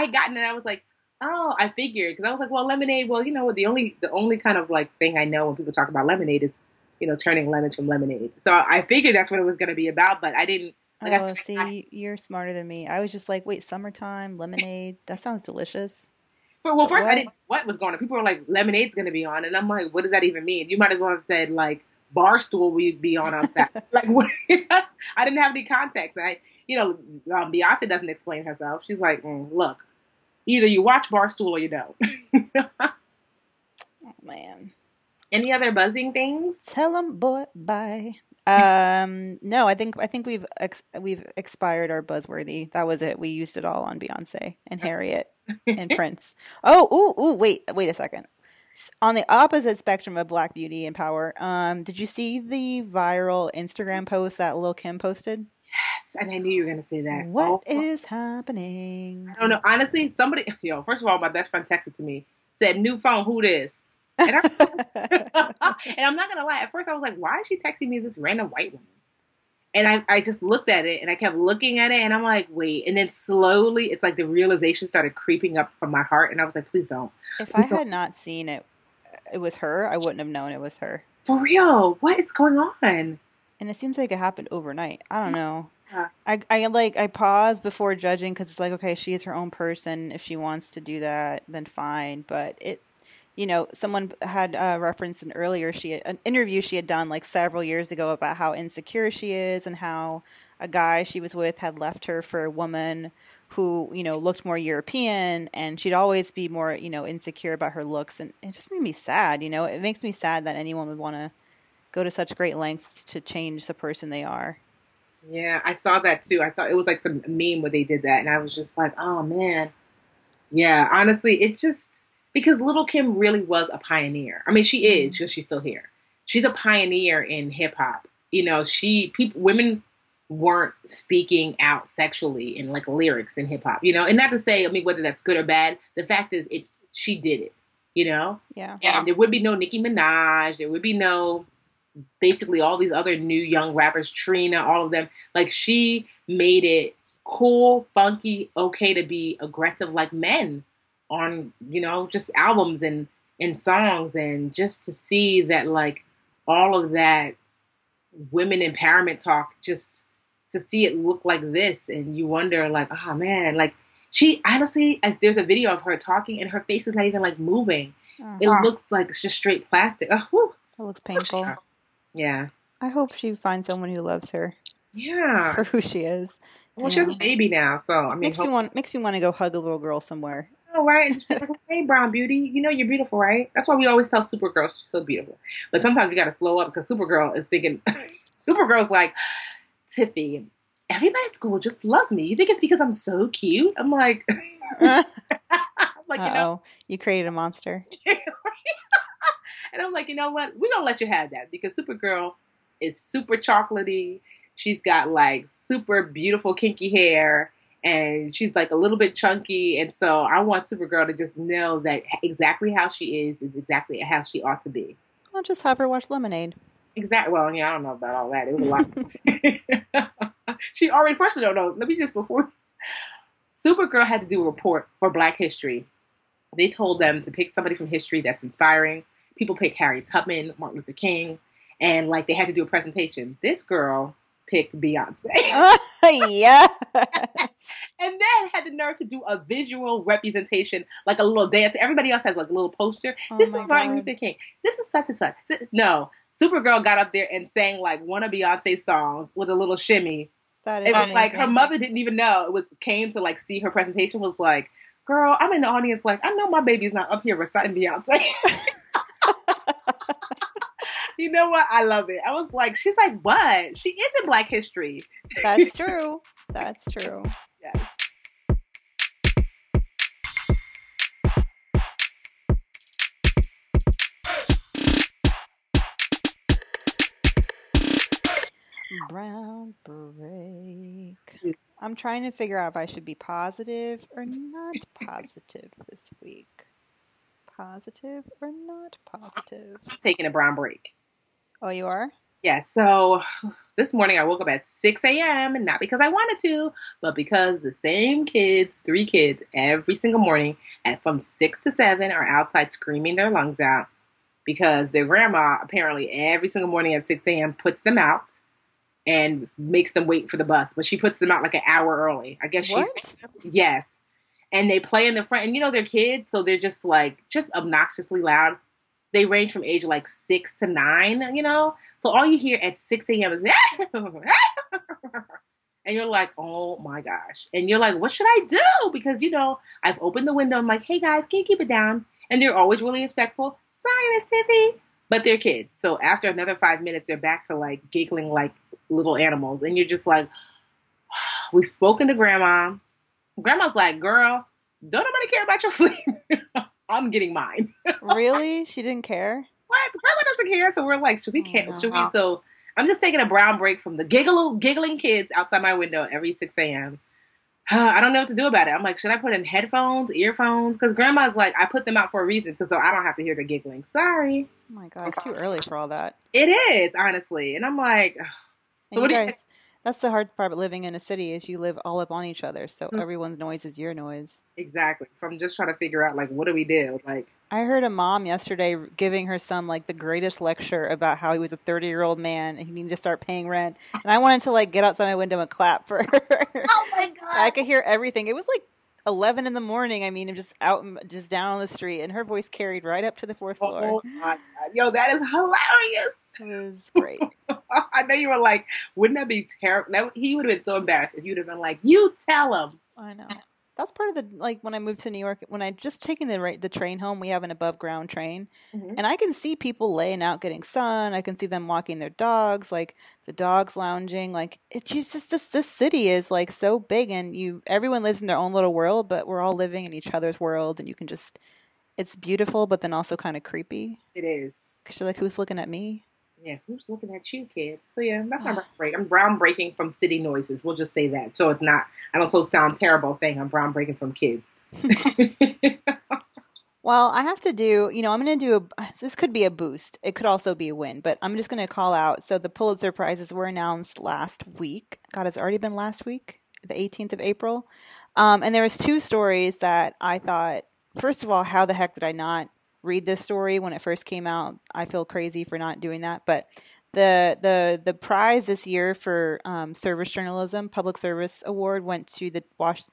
had gotten it. I was like, oh, I figured. Because I was like, well, lemonade, well, you know, the only the only kind of like thing I know when people talk about lemonade is, you know, turning lemons from lemonade. So I figured that's what it was going to be about, but I didn't. Like, oh, see, I, you're smarter than me. I was just like, wait, summertime, lemonade. That sounds delicious. Well, well first, what? I didn't know what was going on. People were like, lemonade's going to be on. And I'm like, what does that even mean? You might as well have said, like, bar stool would be on outside. Like, what? I didn't have any context. I, you know, um, Beyonce doesn't explain herself. She's like, mm, look, either you watch Barstool or you don't. Oh, man. Any other buzzing things? Tell them, boy, bye. Um, no, I think I think we've ex- we've expired our buzzworthy. That was it. We used it all on Beyonce and Harriet and Prince. Oh, ooh, ooh, wait, wait a second. On the opposite spectrum of black beauty and power, um, did you see the viral Instagram post that Lil' Kim posted? Yes, and I knew you were going to say that. What oh. is happening? I don't know. Honestly, somebody, yo, first of all, my best friend texted to me, said, new phone, who this? And, I, and I'm not going to lie. At first, I was like, why is she texting me this random white woman? And I, I just looked at it, and I kept looking at it, and I'm like, wait. And then slowly, it's like the realization started creeping up from my heart, and I was like, please don't. If please I don't. had not seen it, it was her, I wouldn't have known it was her. For real? What is going on? And it seems like it happened overnight. I don't know. Yeah. I, I like I pause before judging because it's like, okay, she is her own person. If she wants to do that, then fine. But it, you know, someone had uh, referenced an earlier she an interview she had done like several years ago about how insecure she is and how a guy she was with had left her for a woman who, you know, looked more European, and she'd always be more, you know, insecure about her looks. And it just made me sad. You know, it makes me sad that anyone would want to go to such great lengths to change the person they are. Yeah, I saw that too. I saw it was like some meme where they did that, and I was just like, oh man. Yeah, honestly, it just because Lil' Kim really was a pioneer. I mean, she is because she's still here. She's a pioneer in hip hop. You know, she people women weren't speaking out sexually in like lyrics in hip hop. You know, and not to say, I mean, whether that's good or bad. The fact is, it she did it. You know, yeah. And there would be no Nicki Minaj. There would be no. Basically all these other new young rappers, Trina, all of them, like she made it cool, funky, okay to be aggressive like men on, you know, just albums and, and songs. And just to see that, like, all of that women empowerment talk, just to see it look like this. And you wonder, like, oh man, like she honestly, like, there's a video of her talking and her face is not even like moving. Uh-huh. It looks like it's just straight plastic. Oh, whew. It looks painful. Yeah. I hope she finds someone who loves her. Yeah. For who she is. Well, she know. has a baby now, so I mean, makes hope- me want makes me want to go hug a little girl somewhere. Oh, right. And she's like, hey, brown beauty, you know you're beautiful, right? That's why we always tell Supergirl she's so beautiful. But sometimes we got to slow up because Supergirl is thinking, Supergirl's like, Tiffy, everybody at school just loves me. You think it's because I'm so cute? I'm like, I'm like, you know, you created a monster. And I'm like, you know what? We're going to let you have that because Supergirl is super chocolatey. She's got like super beautiful kinky hair and she's like a little bit chunky. And so I want Supergirl to just know that exactly how she is is exactly how she ought to be. I'll just have her watch Lemonade. Exactly. Well, yeah, I don't know about all that. It was a lot. She already, first of all, no, let me just before. Supergirl had to do a report for Black History. They told them to pick somebody from history that's inspiring. People picked Harriet Tubman, Martin Luther King, and like they had to do a presentation. This girl picked Beyonce. Oh, yeah. And then had the nerve to do a visual representation, like a little dance. Everybody else has like a little poster. Oh, this is Martin Luther King. This is such and such. No. Supergirl got up there and sang like one of Beyonce's songs with a little shimmy. That is it was amazing. Like her mother didn't even know. It was came to like see her presentation was like, girl, I'm in the audience like, I know my baby's not up here reciting Beyonce. You know what? I love it. I was like, she's like, what? She is in Black History. That's true. That's true. Yes. Brown break. I'm trying to figure out if I should be positive or not positive this week. Positive or not positive? I'm taking a brown break. Oh, you are? Yeah. So this morning I woke up at six a.m. Not because I wanted to, but because the same kids, three kids, every single morning at from six to seven are outside screaming their lungs out because their grandma apparently every single morning at six a.m. puts them out and makes them wait for the bus. But she puts them out like an hour early. I guess she's... Yes. And they play in the front. And, you know, they're kids, so they're just like just obnoxiously loud. They range from age like six to nine, you know? So all you hear at six a.m. is, and you're like, oh my gosh. And you're like, what should I do? Because, you know, I've opened the window. I'm like, hey guys, can you keep it down? And they're always really respectful. Sorry, Miss Tiffy. But they're kids. So after another five minutes, they're back to like giggling like little animals. And you're just like, we've spoken to grandma. Grandma's like, girl, don't nobody care about your sleep. I'm getting mine. Really? She didn't care? What? Grandma doesn't care. So we're like, should we care? Should we? So I'm just taking a brown break from the giggle, giggling kids outside my window every six a.m. Uh, I don't know what to do about it. I'm like, should I put in headphones, earphones? Because Grandma's like, I put them out for a reason, so I don't have to hear the giggling. Sorry. Oh my God, it's too early for all that. It is, honestly. And I'm like, oh. So what do you guys, that's the hard part about living in a city is you live all up on each other. So mm-hmm. everyone's noise is your noise. Exactly. So I'm just trying to figure out, like, what do we do? Like, I heard a mom yesterday giving her son, like, the greatest lecture about how he was a thirty-year-old man and he needed to start paying rent. And I wanted to, like, get outside my window and clap for her. Oh, my God. I could hear everything. It was, like, eleven in the morning. I mean, I'm just out, just down on the street. And her voice carried right up to the fourth floor. Oh, my God. Yo, that is hilarious. It was great. I know you were like, wouldn't that be terrible? He would have been so embarrassed if you would have been like, you tell him. I know. That's part of the, like, when I moved to New York, when I just taking the the train home, we have an above ground train, mm-hmm. and I can see people laying out getting sun. I can see them walking their dogs, like the dogs lounging. Like, it's just this this city is like so big, and you everyone lives in their own little world, but we're all living in each other's world, and you can just, it's beautiful, but then also kind of creepy. It is. Cause you're like, who's looking at me? Yeah, who's looking at you, kid? So yeah, that's my break. I'm brown breaking from city noises. We'll just say that. So it's not, I don't so sound terrible saying I'm brown breaking from kids. Well, I have to do, you know, I'm going to do a, this could be a boost. It could also be a win, but I'm just going to call out. So the Pulitzer Prizes were announced last week. God, it's already been last week, the eighteenth of April. Um, and there was two stories that I thought, first of all, how the heck did I not read this story when it first came out? I feel crazy for not doing that. But the the the prize this year for um, service journalism, public service award, went to the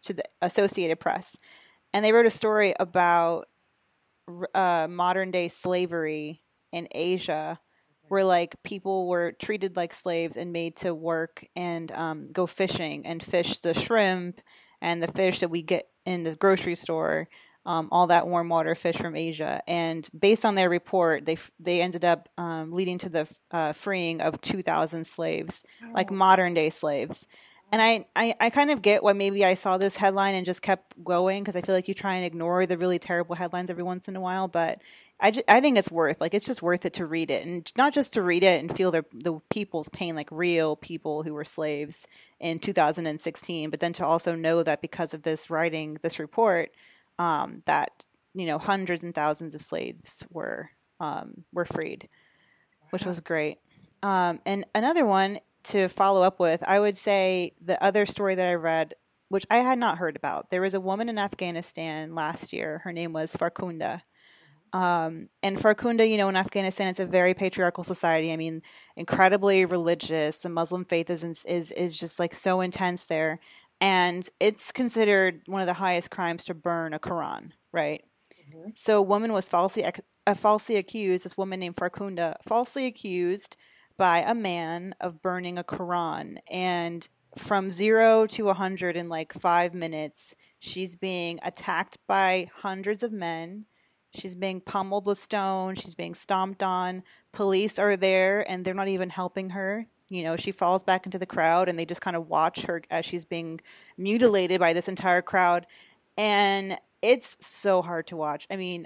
to the Associated Press, and they wrote a story about uh, modern day slavery in Asia, where like people were treated like slaves and made to work and um, go fishing and fish the shrimp and the fish that we get in the grocery store. Um, all that warm water fish from Asia. And based on their report, they they ended up um, leading to the uh, freeing of two thousand slaves, oh. like modern day slaves. And I, I, I kind of get why maybe I saw this headline and just kept going, because I feel like you try and ignore the really terrible headlines every once in a while. But I, just, I think it's worth, like, it's just worth it to read it, and not just to read it and feel the, the people's pain, like real people who were slaves in two thousand sixteen, but then to also know that because of this writing, this report, Um, that, you know, hundreds and thousands of slaves were um, were freed, which was great. Um, and another one to follow up with, I would say the other story that I read, which I had not heard about. There was a woman in Afghanistan last year. Her name was Farkhunda. Um, and Farkhunda, you know, in Afghanistan, it's a very patriarchal society. I mean, incredibly religious. The Muslim faith is is is just like so intense there. And it's considered one of the highest crimes to burn a Quran, right? Mm-hmm. So a woman was falsely uh, falsely accused, this woman named Farkhunda, falsely accused by a man of burning a Quran. And from zero to one hundred in like five minutes, she's being attacked by hundreds of men. She's being pummeled with stones. She's being stomped on. Police are there, and they're not even helping her. You know, she falls back into the crowd, and they just kind of watch her as she's being mutilated by this entire crowd. And it's so hard to watch. I mean,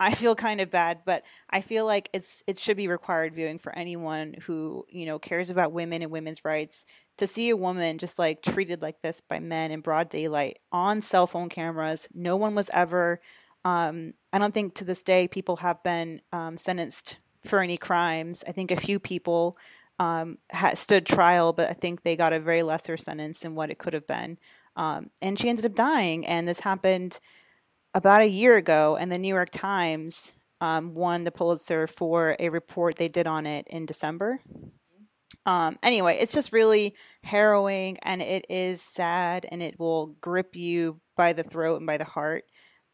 I feel kind of bad, but I feel like it's it should be required viewing for anyone who, you know, cares about women and women's rights, to see a woman just like treated like this by men in broad daylight on cell phone cameras. No one was ever um, I don't think to this day people have been um, sentenced for any crimes. I think a few people Um, had stood trial, but I think they got a very lesser sentence than what it could have been. Um, and she ended up dying. And this happened about a year ago. And the New York Times um, won the Pulitzer for a report they did on it in December. Um, anyway, it's just really harrowing, and it is sad, and it will grip you by the throat and by the heart.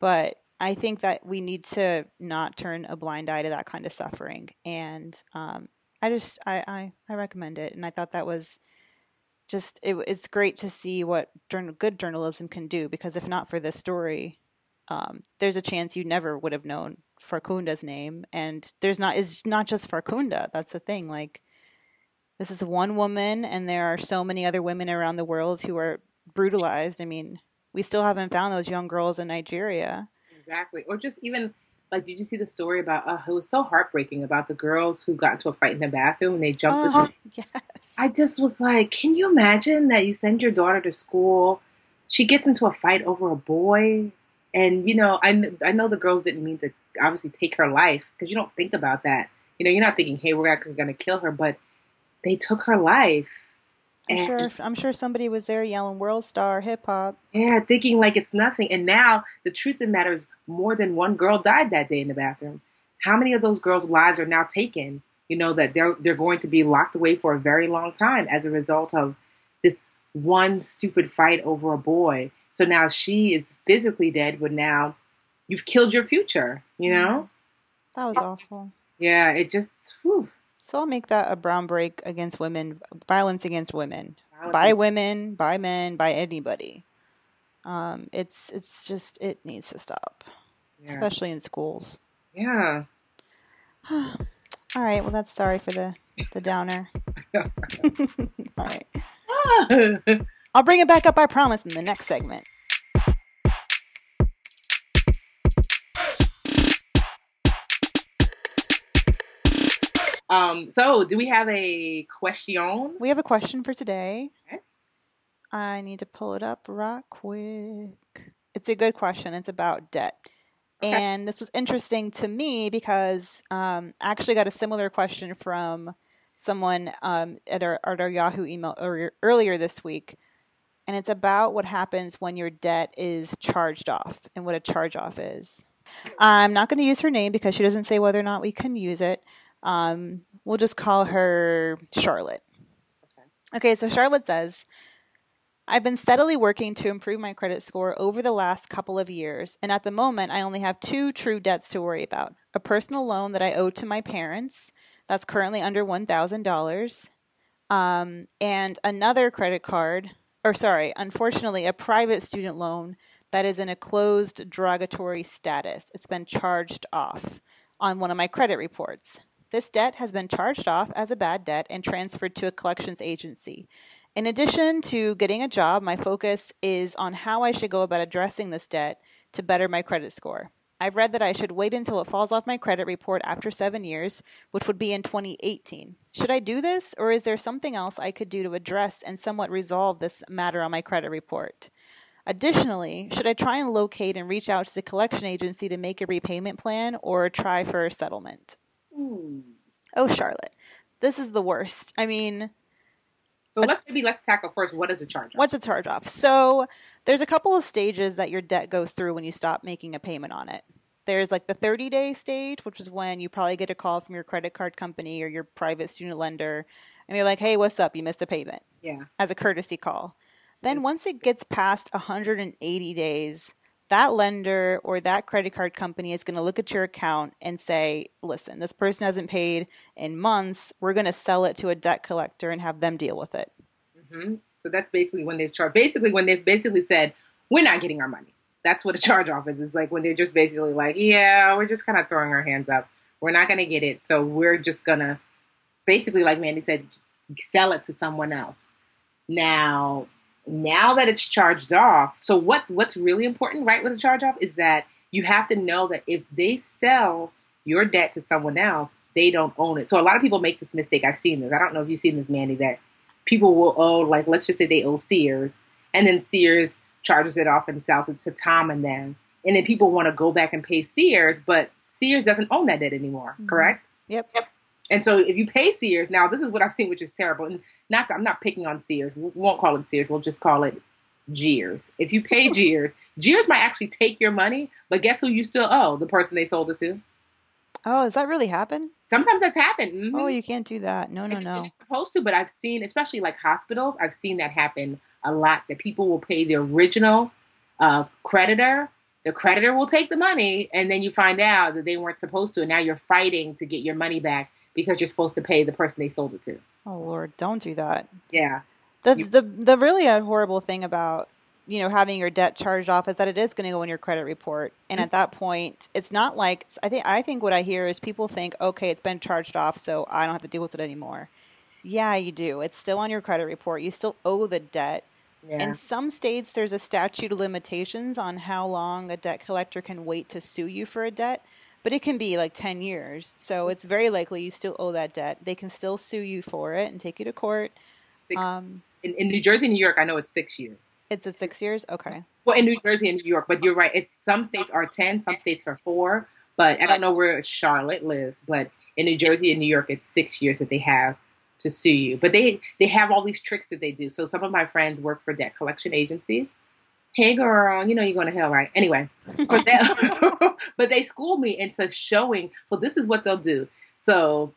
But I think that we need to not turn a blind eye to that kind of suffering. And, um, I just I, I, I recommend it, and I thought that was just it, it's great to see what journal, good journalism can do, because if not for this story, um, there's a chance you never would have known Farkhunda's name. And there's not it's not just Farkhunda. That's the thing. Like, this is one woman, and there are so many other women around the world who are brutalized. I mean, we still haven't found those young girls in Nigeria. Exactly. Or just even, like, did you see the story about, uh, it was so heartbreaking about the girls who got into a fight in the bathroom and they jumped. Oh, yes. I just was like, can you imagine that you send your daughter to school, she gets into a fight over a boy, and, you know, I, I know the girls didn't mean to obviously take her life, because you don't think about that. You know, you're not thinking, hey, we're actually going to kill her, but they took her life. I'm sure, I'm sure somebody was there yelling world star hip hop. Yeah, thinking like it's nothing. And now the truth of the matter is more than one girl died that day in the bathroom. How many of those girls' lives are now taken? You know, that they're they're going to be locked away for a very long time as a result of this one stupid fight over a boy. So now she is physically dead, but now you've killed your future, you know? That was awful. Yeah, it just... Whew. So I'll make that a brown break against women, violence against women, violence by against women, by men, by anybody. Um, it's it's just, it needs to stop, yeah. Especially in schools. Yeah. All right. Well, that's sorry for the, the downer. All right. I'll bring it back up, I promise, in the next segment. Um, so do we have a question? We have a question for today. Okay. I need to pull it up right quick. It's a good question. It's about debt. Okay. And this was interesting to me because um, I actually got a similar question from someone um, at, our, at our Yahoo email earlier, earlier this week. And it's about what happens when your debt is charged off and what a charge off is. I'm not going to use her name because she doesn't say whether or not we can use it. Um, we'll just call her Charlotte. Okay. Okay, so Charlotte says, I've been steadily working to improve my credit score over the last couple of years, and at the moment, I only have two true debts to worry about. A personal loan that I owe to my parents, that's currently under one thousand dollars, um, and another credit card, or sorry, unfortunately, a private student loan that is in a closed derogatory status. It's been charged off on one of my credit reports. This debt has been charged off as a bad debt and transferred to a collections agency. In addition to getting a job, my focus is on how I should go about addressing this debt to better my credit score. I've read that I should wait until it falls off my credit report after seven years, which would be in twenty eighteen. Should I do this, or is there something else I could do to address and somewhat resolve this matter on my credit report? Additionally, should I try and locate and reach out to the collection agency to make a repayment plan or try for a settlement? Oh, Charlotte, this is the worst. I mean, so let's maybe let's tackle first. What is a charge off? What's a charge off? So there's a couple of stages that your debt goes through when you stop making a payment on it. There's like the thirty day stage, which is when you probably get a call from your credit card company or your private student lender. And they're like, hey, what's up? You missed a payment. Yeah. As a courtesy call. Then once it gets past one hundred eighty days, that lender or that credit card company is going to look at your account and say, listen, this person hasn't paid in months. We're going to sell it to a debt collector and have them deal with it. Mm-hmm. So that's basically when they've charged, basically when they've basically said, we're not getting our money. That's what a charge off is. It's like when they're just basically like, yeah, we're just kind of throwing our hands up. We're not going to get it. So we're just going to basically, like Mandy said, sell it to someone else. Now... Now that it's charged off, so what, what's really important, right, with a charge off is that you have to know that if they sell your debt to someone else, they don't own it. So a lot of people make this mistake. I've seen this. I don't know if you've seen this, Mandy, that people will owe, like, let's just say they owe Sears, and then Sears charges it off and sells it to Tom and them. And then people want to go back and pay Sears, but Sears doesn't own that debt anymore, mm-hmm. Correct? Yep. Yep. And so if you pay Sears, now this is what I've seen, which is terrible. And not, I'm not picking on Sears. We won't call it Sears. We'll just call it Jeers. If you pay Jeers, Jeers might actually take your money, but guess who you still owe? The person they sold it to. Oh, does that really happen? Sometimes that's happened. Mm-hmm. Oh, you can't do that. No, no, and, no. And it's supposed to, but I've seen, especially like hospitals, I've seen that happen a lot, that people will pay the original uh, creditor. The creditor will take the money, and then you find out that they weren't supposed to, and now you're fighting to get your money back, because you're supposed to pay the person they sold it to. Oh, Lord, don't do that. Yeah. The the the really horrible thing about, you know, having your debt charged off is that it is going to go in your credit report. And mm-hmm. At that point, it's not like – I think I think what I hear is people think, okay, it's been charged off, so I don't have to deal with it anymore. Yeah, you do. It's still on your credit report. You still owe the debt. Yeah. In some states, there's a statute of limitations on how long a debt collector can wait to sue you for a debt, but it can be like ten years. So it's very likely you still owe that debt. They can still sue you for it and take you to court. Six. Um, in, in New Jersey and New York, I know it's six years. It's a six years? Okay. Well, in New Jersey and New York, but you're right. It's some states are ten, some states are four, but I don't know where Charlotte lives, but in New Jersey and New York, it's six years that they have to sue you. But they, they have all these tricks that they do. So some of my friends work for debt collection agencies. Hey, girl, you know you're going to hell, right? Anyway, for that, but they schooled me into showing, well, this is what they'll do. So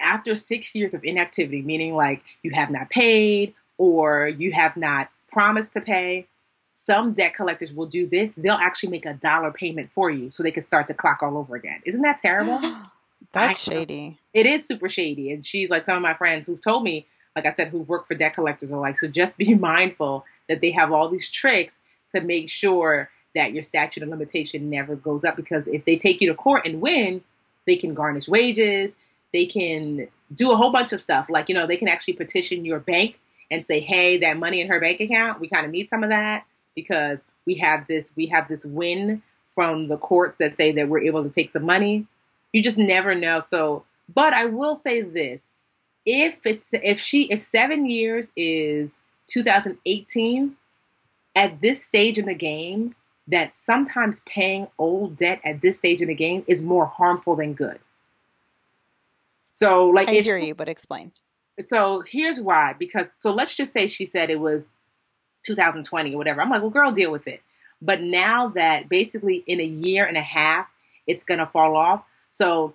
after six years of inactivity, meaning like you have not paid or you have not promised to pay, some debt collectors will do this. They'll actually make a dollar payment for you so they can start the clock all over again. Isn't that terrible? That's I, shady. It is super shady. And she's like, some of my friends who've told me, like I said, who work for debt collectors are like, so just be mindful that they have all these tricks to make sure that your statute of limitation never goes up. Because if they take you to court and win, they can garnish wages. They can do a whole bunch of stuff. Like, you know, they can actually petition your bank and say, hey, that money in her bank account, we kind of need some of that because we have this, we have this win from the courts that say that we're able to take some money. You just never know. So, but I will say this: if it's if she if seven years is two thousand eighteen, at this stage in the game, that sometimes paying old debt at this stage in the game is more harmful than good. So, like, I if, hear you, but explain. So here's why: because so let's just say she said it was two thousand twenty or whatever. I'm like, well, girl, deal with it. But now that basically in a year and a half, it's gonna fall off. So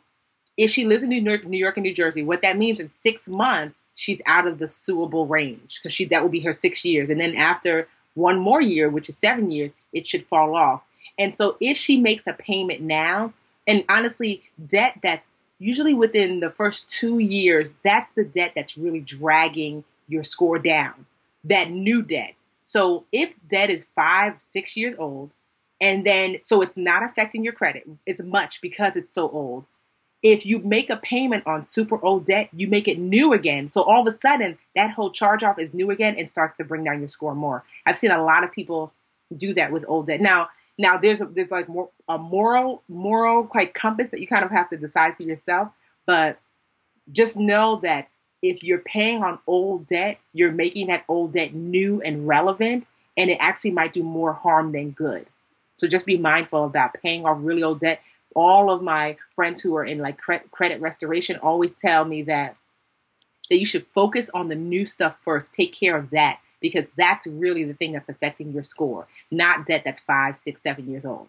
if she lives in New York, New York and New Jersey, what that means in six months, she's out of the suable range because she that will be her six years. And then after one more year, which is seven years, it should fall off. And so if she makes a payment now, and honestly, debt that's usually within the first two years, that's the debt that's really dragging your score down, that new debt. So if debt is five, six years old, and then, so it's not affecting your credit as much because it's so old. If you make a payment on super old debt, you make it new again. So all of a sudden, that whole charge-off is new again and starts to bring down your score more. I've seen a lot of people do that with old debt. Now, now there's a, there's like more, a moral moral like compass that you kind of have to decide for yourself. But just know that if you're paying on old debt, you're making that old debt new and relevant, and it actually might do more harm than good. So just be mindful about paying off really old debt. All of my friends who are in like cre- credit restoration always tell me that that you should focus on the new stuff first. Take care of that because that's really the thing that's affecting your score, not debt that's five, six, seven years old.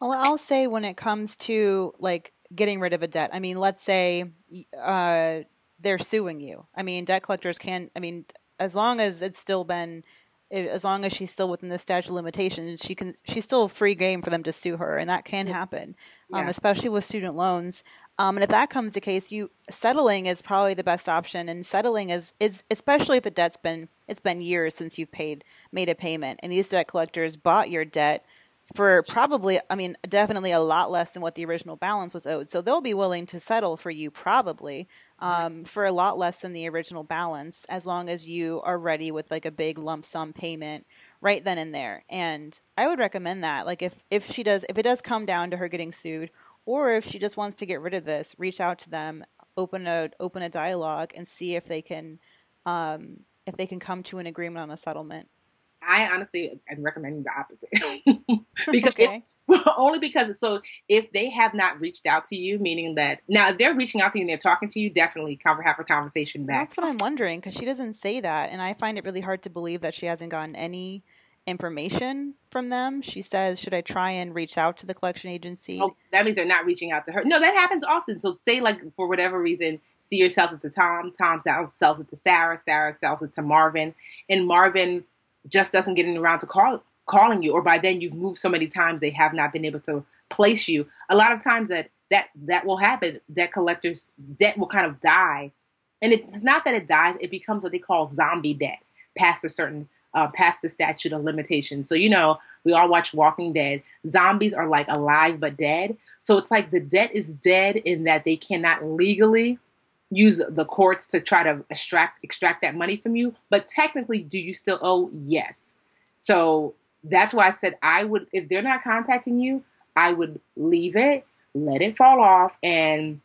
Well, I'll say when it comes to like getting rid of a debt, I mean, let's say uh, they're suing you. I mean, debt collectors can, I mean, as long as it's still been as long as she's still within the statute of limitations, she can, she's still free game for them to sue her. And that can happen, yeah. um, especially with student loans. Um, and if that comes the case, you settling is probably the best option. And settling is, is especially if the debt's been, it's been years since you've paid, made a payment. And these debt collectors bought your debt for probably, I mean, definitely a lot less than what the original balance was owed. So they'll be willing to settle for you probably um, for a lot less than the original balance, as long as you are ready with like a big lump sum payment right then and there. And I would recommend that. Like if, if she does, if it does come down to her getting sued, or if she just wants to get rid of this, reach out to them, open a, open a dialogue and see if they can, um, if they can come to an agreement on a settlement. I honestly am recommending the opposite because okay. it, only because so if they have not reached out to you, meaning that now if they're reaching out to you and they're talking to you, definitely have a conversation back. That's what I'm wondering because she doesn't say that. And I find it really hard to believe that she hasn't gotten any information from them. She says, should I try and reach out to the collection agency? Oh, that means they're not reaching out to her. No, that happens often. So say like for whatever reason, Sears sells it to Tom, Tom sells it to Sarah, Sarah sells it to Marvin, and Marvin just doesn't get around to call, calling you, or by then you've moved so many times they have not been able to place you. A lot of times that that, that will happen, that collector's debt will kind of die. And it's not that it dies, it becomes what they call zombie debt, past a certain, uh, past the statute of limitations. So, you know, we all watch Walking Dead. Zombies are like alive but dead. So it's like the debt is dead in that they cannot legally use the courts to try to extract extract that money from you. But technically, do you still owe? Yes. So that's why I said I would, if they're not contacting you, I would leave it, let it fall off, and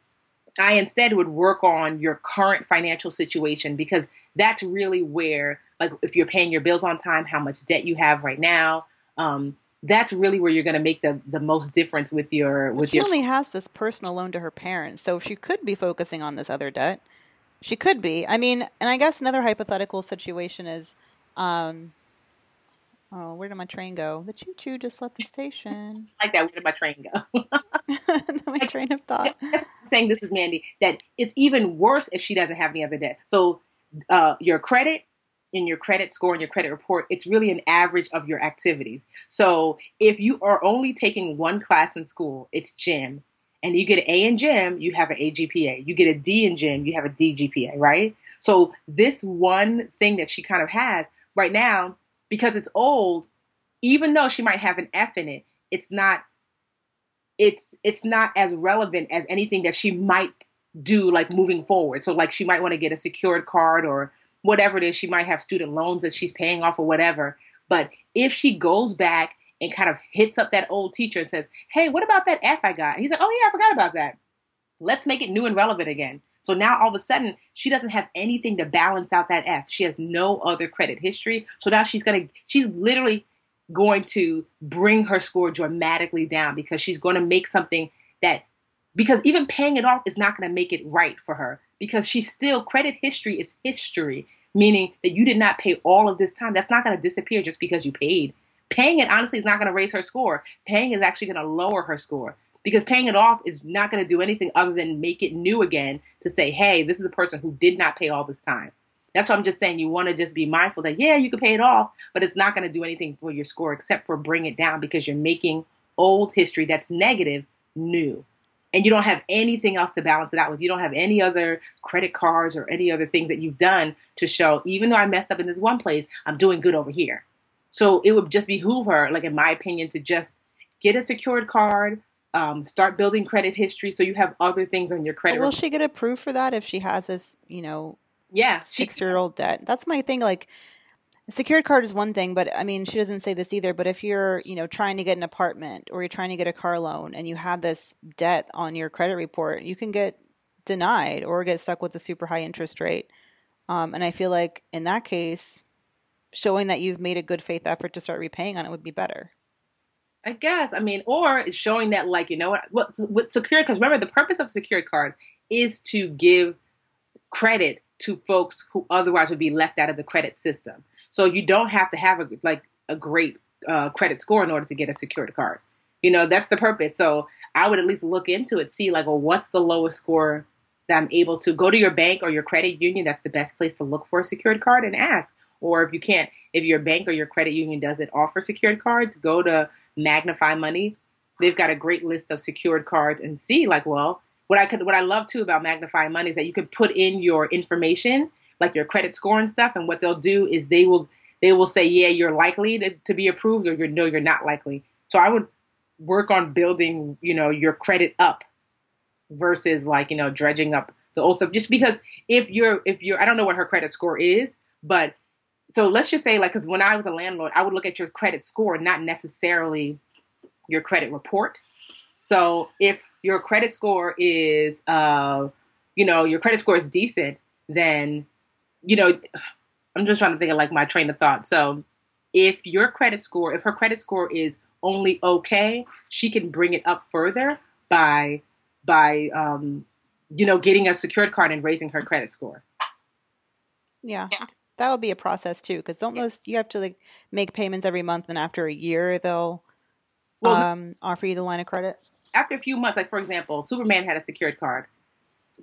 I instead would work on your current financial situation, because that's really where, like, if you're paying your bills on time, how much debt you have right now, um, that's really where you're going to make the, the most difference with your... With she your... only has this personal loan to her parents, so she could be focusing on this other debt. She could be. I mean, and I guess another hypothetical situation is... Um, Oh, where did my train go? The choo-choo just left the station. Like that, where did my train go? My train of thought. Saying, this is Mandy, that it's even worse if she doesn't have any other debt. So uh, your credit and your credit score and your credit report, it's really an average of your activities. So if you are only taking one class in school, it's gym, and you get an A in gym, you have an A G P A. You get a D in gym, you have a D G P A, right? So this one thing that she kind of has right now, because it's old, even though she might have an F in it, it's not it's it's not as relevant as anything that she might do, like, moving forward. So, like, she might want to get a secured card or whatever it is. She might have student loans that she's paying off or whatever. But if she goes back and kind of hits up that old teacher and says, hey, what about that F I got? And he's like, oh, yeah, I forgot about that. Let's make it new and relevant again. So now all of a sudden, she doesn't have anything to balance out that F. She has no other credit history. So now she's going to, she's literally going to bring her score dramatically down, because she's going to make something that, because even paying it off is not going to make it right for her, because she's still, credit history is history, meaning that you did not pay all of this time. That's not going to disappear just because you paid. Paying it, honestly, is not going to raise her score. Paying is actually going to lower her score. Because paying it off is not going to do anything other than make it new again to say, hey, this is a person who did not pay all this time. That's why I'm just saying you want to just be mindful that, yeah, you can pay it off, but it's not going to do anything for your score except for bring it down, because you're making old history that's negative new. And you don't have anything else to balance it out with. You don't have any other credit cards or any other things that you've done to show, even though I messed up in this one place, I'm doing good over here. So it would just behoove her, like, in my opinion, to just get a secured card, Um, start building credit history so you have other things on your credit. Will she get approved for that if she has this, you know, yeah, six-year-old debt? That's my thing. Like, a secured card is one thing, but I mean, she doesn't say this either. But if you're, you know, trying to get an apartment or you're trying to get a car loan and you have this debt on your credit report, you can get denied or get stuck with a super high interest rate. Um, and I feel like in that case, showing that you've made a good faith effort to start repaying on it would be better. I guess. I mean, or it's showing that, like, you know what, what, what secured, because remember, the purpose of a secured card is to give credit to folks who otherwise would be left out of the credit system. So you don't have to have a, like, a great uh, credit score in order to get a secured card. You know, that's the purpose. So I would at least look into it, see, like, well, what's the lowest score that I'm able to go to your bank or your credit union. That's the best place to look for a secured card and ask. Or if you can't, if your bank or your credit union doesn't offer secured cards, go to Magnify Money. They've got a great list of secured cards, and see, like, well, what I could, what I love too about Magnify Money is that you can put in your information, like your credit score and stuff. And what they'll do is they will, they will say, yeah, you're likely to, to be approved, or you're, no, you're not likely. So I would work on building, you know, your credit up versus, like, you know, dredging up the old stuff. Just because if you're, if you're, I don't know what her credit score is, but so let's just say, like, because when I was a landlord, I would look at your credit score, not necessarily your credit report. So if your credit score is, uh, you know, your credit score is decent, then, you know, I'm just trying to think of, like, my train of thought. So if your credit score, if her credit score is only okay, she can bring it up further by, by um, you know, getting a secured card and raising her credit score. Yeah. Yeah. That would be a process too, because don't most you have to, like, make payments every month, and after a year they'll well, um, offer you the line of credit. After a few months, like, for example, Superman had a secured card.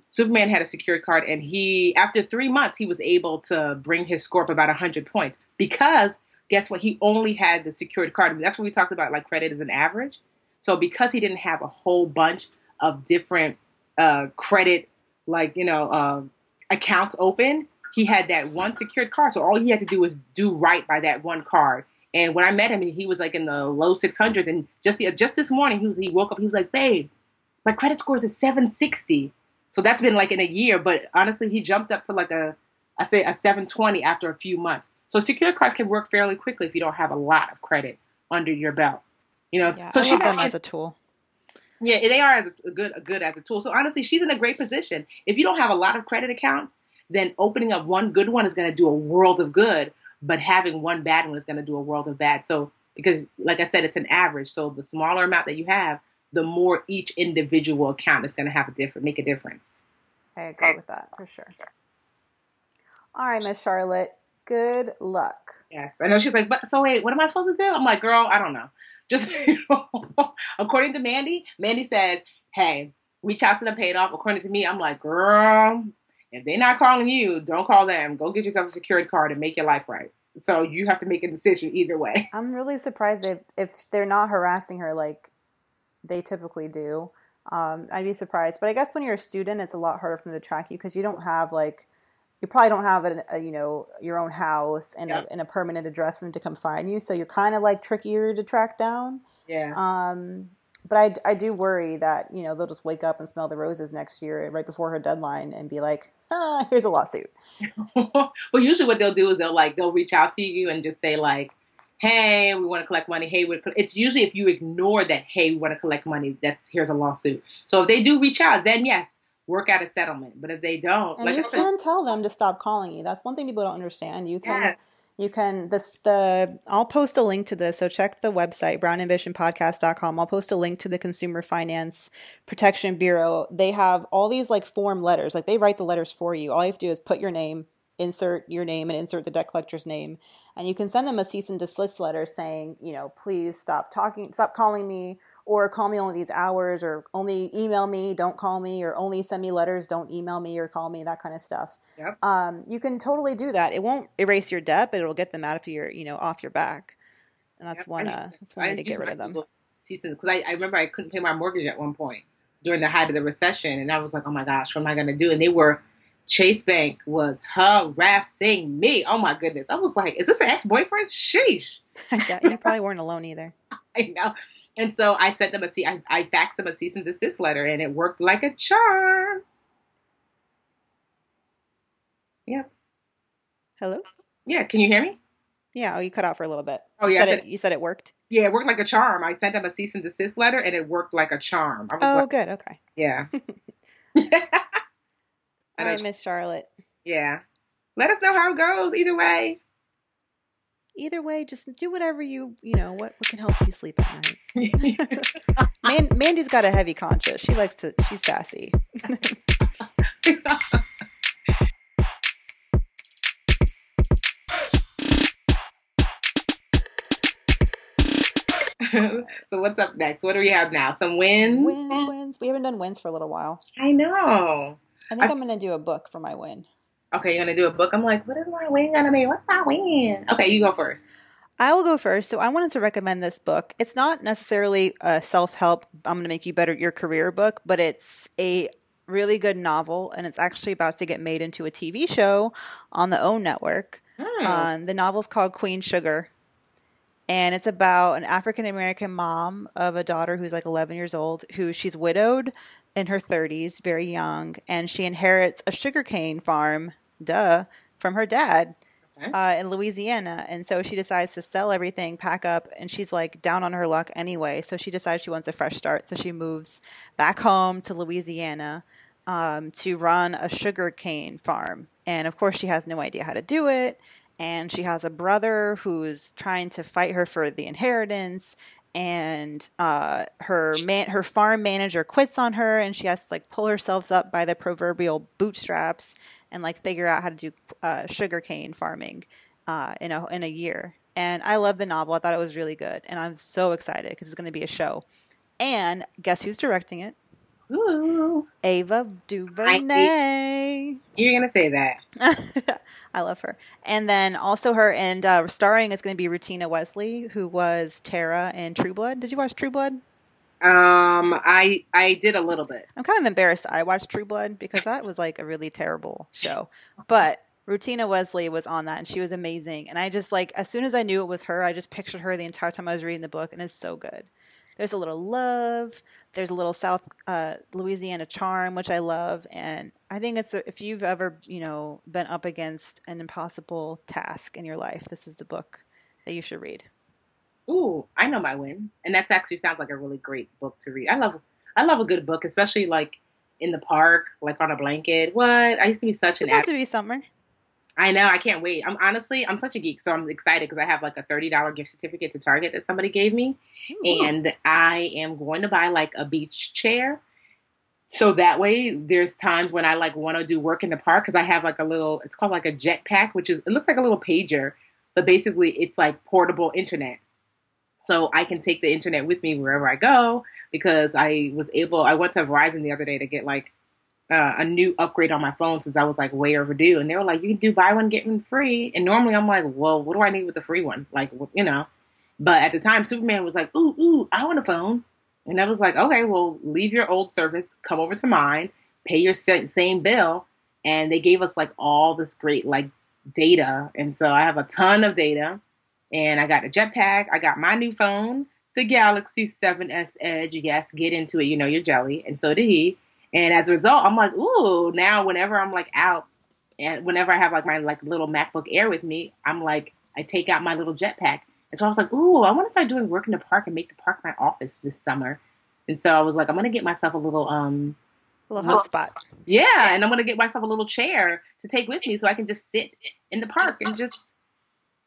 Superman had a secured card, and he after three months he was able to bring his score up about a hundred points, because guess what? He only had the secured card. I mean, that's what we talked about, like, credit is an average. So because he didn't have a whole bunch of different uh, credit, like, you know, uh, accounts open. He had that one secured card, so all he had to do was do right by that one card. And when I met him, he was, like, in the low six hundreds. And just the, just this morning, he was he woke up. He was like, "Babe, my credit score is at seven sixty. So that's been like in a year, but honestly, he jumped up to like a, I say a seven twenty after a few months. So secure cards can work fairly quickly if you don't have a lot of credit under your belt. You know, yeah, so she's them as a tool. Yeah, they are as a, good, good as a tool. So honestly, she's in a great position. If you don't have a lot of credit accounts, then opening up one good one is going to do a world of good. But having one bad one is going to do a world of bad. So because, like I said, it's an average. So the smaller amount that you have, the more each individual account is going to have a different, make a difference. I agree with that for sure. sure. All right, Miss Charlotte. Good luck. Yes. I know she's like, but so wait, what am I supposed to do? I'm like, girl, I don't know. Just you know, according to Mandy, Mandy says, hey, reach out to them, paid off. According to me, I'm like, girl, if they're not calling you, don't call them. Go get yourself a secured card and make your life right. So you have to make a decision either way. I'm really surprised if, if they're not harassing her like they typically do. Um, I'd be surprised. But I guess when you're a student, it's a lot harder for them to track you because you don't have like, you probably don't have a, a you know your own house and, yeah. a, and a permanent address for them to come find you, so you're kind of like trickier to track down. Yeah. Um, but I, I do worry that you know they'll just wake up and smell the roses next year right before her deadline and be like, ah, here's a lawsuit. Well, usually what they'll do is they'll like they'll reach out to you and just say like, hey, we want to collect money. Hey, we it's usually if you ignore that, hey, we want to collect money. That's here's a lawsuit. So if they do reach out, then yes. Work out a settlement, but if they don't, and like you I said, can tell them to stop calling you. That's one thing people don't understand. You can, yes. you can. This the I'll post a link to this. So check the website brown ambition podcast dot com. I'll post a link to the Consumer Finance Protection Bureau. They have all these like form letters. Like they write the letters for you. All you have to do is put your name, insert your name, and insert the debt collector's name, and you can send them a cease and desist letter saying, you know, please stop talking, stop calling me. Or call me only these hours, or only email me, don't call me, or only send me letters, don't email me or call me, that kind of stuff. Yep. Um, you can totally do that. It won't erase your debt, but it'll get them out of your, you know, off your back. And that's yep. one, uh, that's one way to get rid of them. Because I, I remember I couldn't pay my mortgage at one point during the height of the recession, and I was like, oh my gosh, what am I going to do? And they were, Chase Bank was harassing me. Oh my goodness. I was like, is this an ex-boyfriend? Sheesh. Yeah, you probably weren't alone either. I know. And so I sent them a I, I faxed them a cease and desist letter, and it worked like a charm. Yeah. Hello? Yeah, can you hear me? Yeah, oh, you cut out for a little bit. Oh, yeah. You said, said, it, you said it worked? Yeah, it worked like a charm. I sent them a cease and desist letter, and it worked like a charm. I was oh, like, good. Okay. Yeah. All right, Miss Charlotte. Yeah. Let us know how it goes either way. Either way, just do whatever you, you know, what, what can help you sleep at night. Man, Mandy's got a heavy conscience. She likes to, she's sassy. So what's up next? What do we have now? Some wins? Wins, wins. We haven't done wins for a little while. I know. I think I- I'm going to do a book for my win. Okay, you're going to do a book. I'm like, what is my win going to be? What's my win? Okay, you go first. I will go first. So I wanted to recommend this book. It's not necessarily a self-help, I'm going to make you better at your career book, but it's a really good novel, and it's actually about to get made into a T V show on the OWN network. Hmm. Um, the novel's called Queen Sugar, and it's about an African-American mom of a daughter who's like eleven years old, who she's widowed in her thirties, very young, and she inherits a sugarcane farm duh, from her dad okay. uh, in Louisiana. And so she decides to sell everything, pack up, and she's like down on her luck anyway. So she decides she wants a fresh start. So she moves back home to Louisiana um, to run a sugarcane farm. And of course she has no idea how to do it. And she has a brother who's trying to fight her for the inheritance. And uh, her man, her farm manager quits on her, and she has to like pull herself up by the proverbial bootstraps and like figure out how to do uh, sugarcane farming uh, in a in a year. And I love the novel; I thought it was really good, and I'm so excited because it's going to be a show. And guess who's directing it? Ooh, Ava DuVernay. You're going to say that. I love her. And then also her and uh, starring is going to be Rutina Wesley, who was Tara in True Blood. Did you watch True Blood? Um, I I did a little bit. I'm kind of embarrassed I watched True Blood because that was like a really terrible show. But Rutina Wesley was on that, and she was amazing. And I just like, as soon as I knew it was her, I just pictured her the entire time I was reading the book, and it's so good. There's a little love. There's a little South uh, Louisiana charm, which I love. And I think it's a, if you've ever, you know, been up against an impossible task in your life, this is the book that you should read. Ooh, I know my win. And that actually sounds like a really great book to read. I love, I love a good book, especially like in the park, like on a blanket. What? I used to be such an. It's supposed to be summer. I know. I can't wait. I'm honestly, I'm such a geek. So I'm excited because I have like a thirty dollars gift certificate to Target that somebody gave me. Ooh. And I am going to buy like a beach chair. So that way there's times when I like want to do work in the park because I have like a little, it's called like a jetpack, which is, it looks like a little pager, but basically it's like portable internet. So I can take the internet with me wherever I go because I was able, I went to Verizon the other day to get like Uh, a new upgrade on my phone since I was like way overdue, and they were like, "You can do buy one get one free." And normally I'm like, "Well, what do I need with the free one?" Like, you know. But at the time, Superman was like, "Ooh, ooh, I want a phone," and I was like, "Okay, well, leave your old service, come over to mine, pay your same bill," and they gave us like all this great like data, and so I have a ton of data, and I got a jetpack, I got my new phone, the Galaxy seven S Edge. Yes, get into it, you know, you're jelly, and so did he. And as a result, I'm like, ooh, now whenever I'm like out and whenever I have like my like little MacBook Air with me, I'm like, I take out my little jetpack. And so I was like, ooh, I want to start doing work in the park and make the park my office this summer. And so I was like, I'm going to get myself a little, um, a little hot spot. Yeah. And I'm going to get myself a little chair to take with me so I can just sit in the park and just,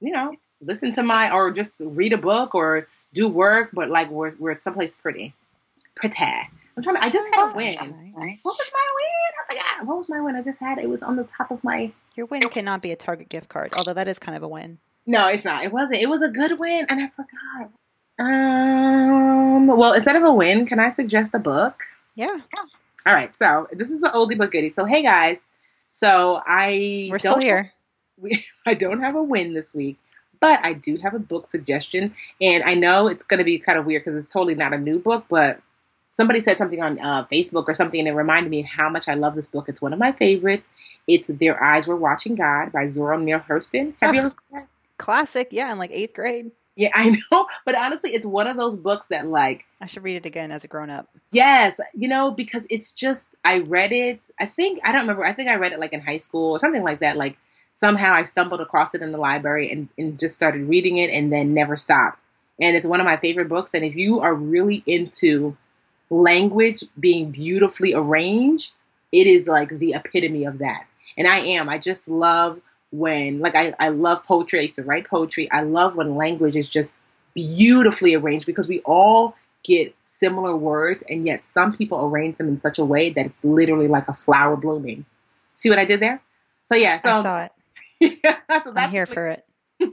you know, listen to my, or just read a book or do work, but like we're, we're someplace pretty, pretty. I'm trying to, I just had a win. Nice. What was my win? Oh my God. What was my win? I just had it was on the top of my. Your win cannot be a Target gift card, although that is kind of a win. No, it's not. It wasn't. It was a good win, and I forgot. Um. Well, instead of a win, can I suggest a book? Yeah. All right. So this is an oldie but goodie. So hey guys. So I we're don't, still here. We, I don't have a win this week, but I do have a book suggestion, and I know it's going to be kind of weird because it's totally not a new book, but. Somebody said something on uh, Facebook or something, and it reminded me how much I love this book. It's one of my favorites. It's Their Eyes Were Watching God by Zora Neale Hurston. Have you ever read that? Classic, yeah, in like eighth grade. Yeah, I know. But honestly, it's one of those books that like... I should read it again as a grown-up. Yes, you know, because it's just... I read it, I think... I don't remember. I think I read it like in high school or something like that. Like somehow I stumbled across it in the library and, and just started reading it and then never stopped. And it's one of my favorite books. And if you are really into... language being beautifully arranged, it is like the epitome of that. And I am. I just love when, like, I, I love poetry. I used to write poetry. I love when language is just beautifully arranged because we all get similar words, and yet some people arrange them in such a way that it's literally like a flower blooming. See what I did there? So, yeah. So, I saw it. Yeah, so that's I'm here like, for it.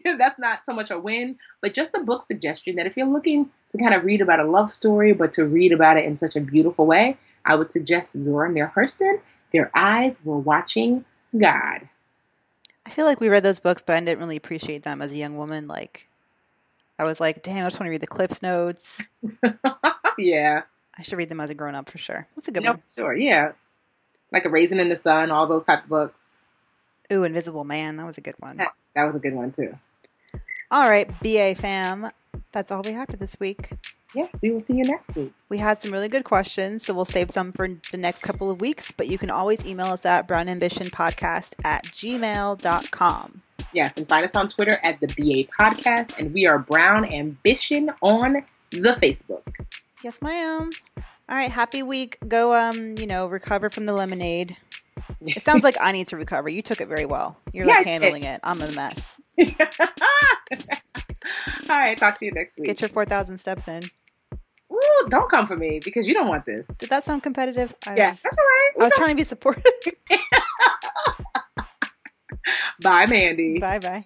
That's not so much a win, but just a book suggestion that if you're looking to kind of read about a love story, but to read about it in such a beautiful way, I would suggest Zora Neale Hurston, Their Eyes Were Watching God. I feel like we read those books, but I didn't really appreciate them as a young woman. Like, I was like, damn, I just want to read the Cliff's Notes. Yeah. I should read them as a grown-up for sure. That's a good no, one. Sure, yeah. Like A Raisin in the Sun, all those type of books. Ooh, Invisible Man. That was a good one. That, that was a good one, too. All right, B A fam. That's all we have for this week. Yes, we will see you next week. We had some really good questions, so we'll save some for the next couple of weeks. But you can always email us at brown ambition podcast at gmail dot com. Yes, and find us on Twitter at the B A Podcast. And we are Brown Ambition on the Facebook. Yes, ma'am. All right, happy week. Go, um, you know, recover from the lemonade. It sounds like I need to recover. You took it very well. You're yeah, like handling it. it. I'm a mess. All right. Talk to you next week. Get your four thousand steps in. Ooh, don't come for me because you don't want this. Did that sound competitive? I yeah, was, that's all right. I was trying to be supportive. Bye, Mandy. Bye-bye.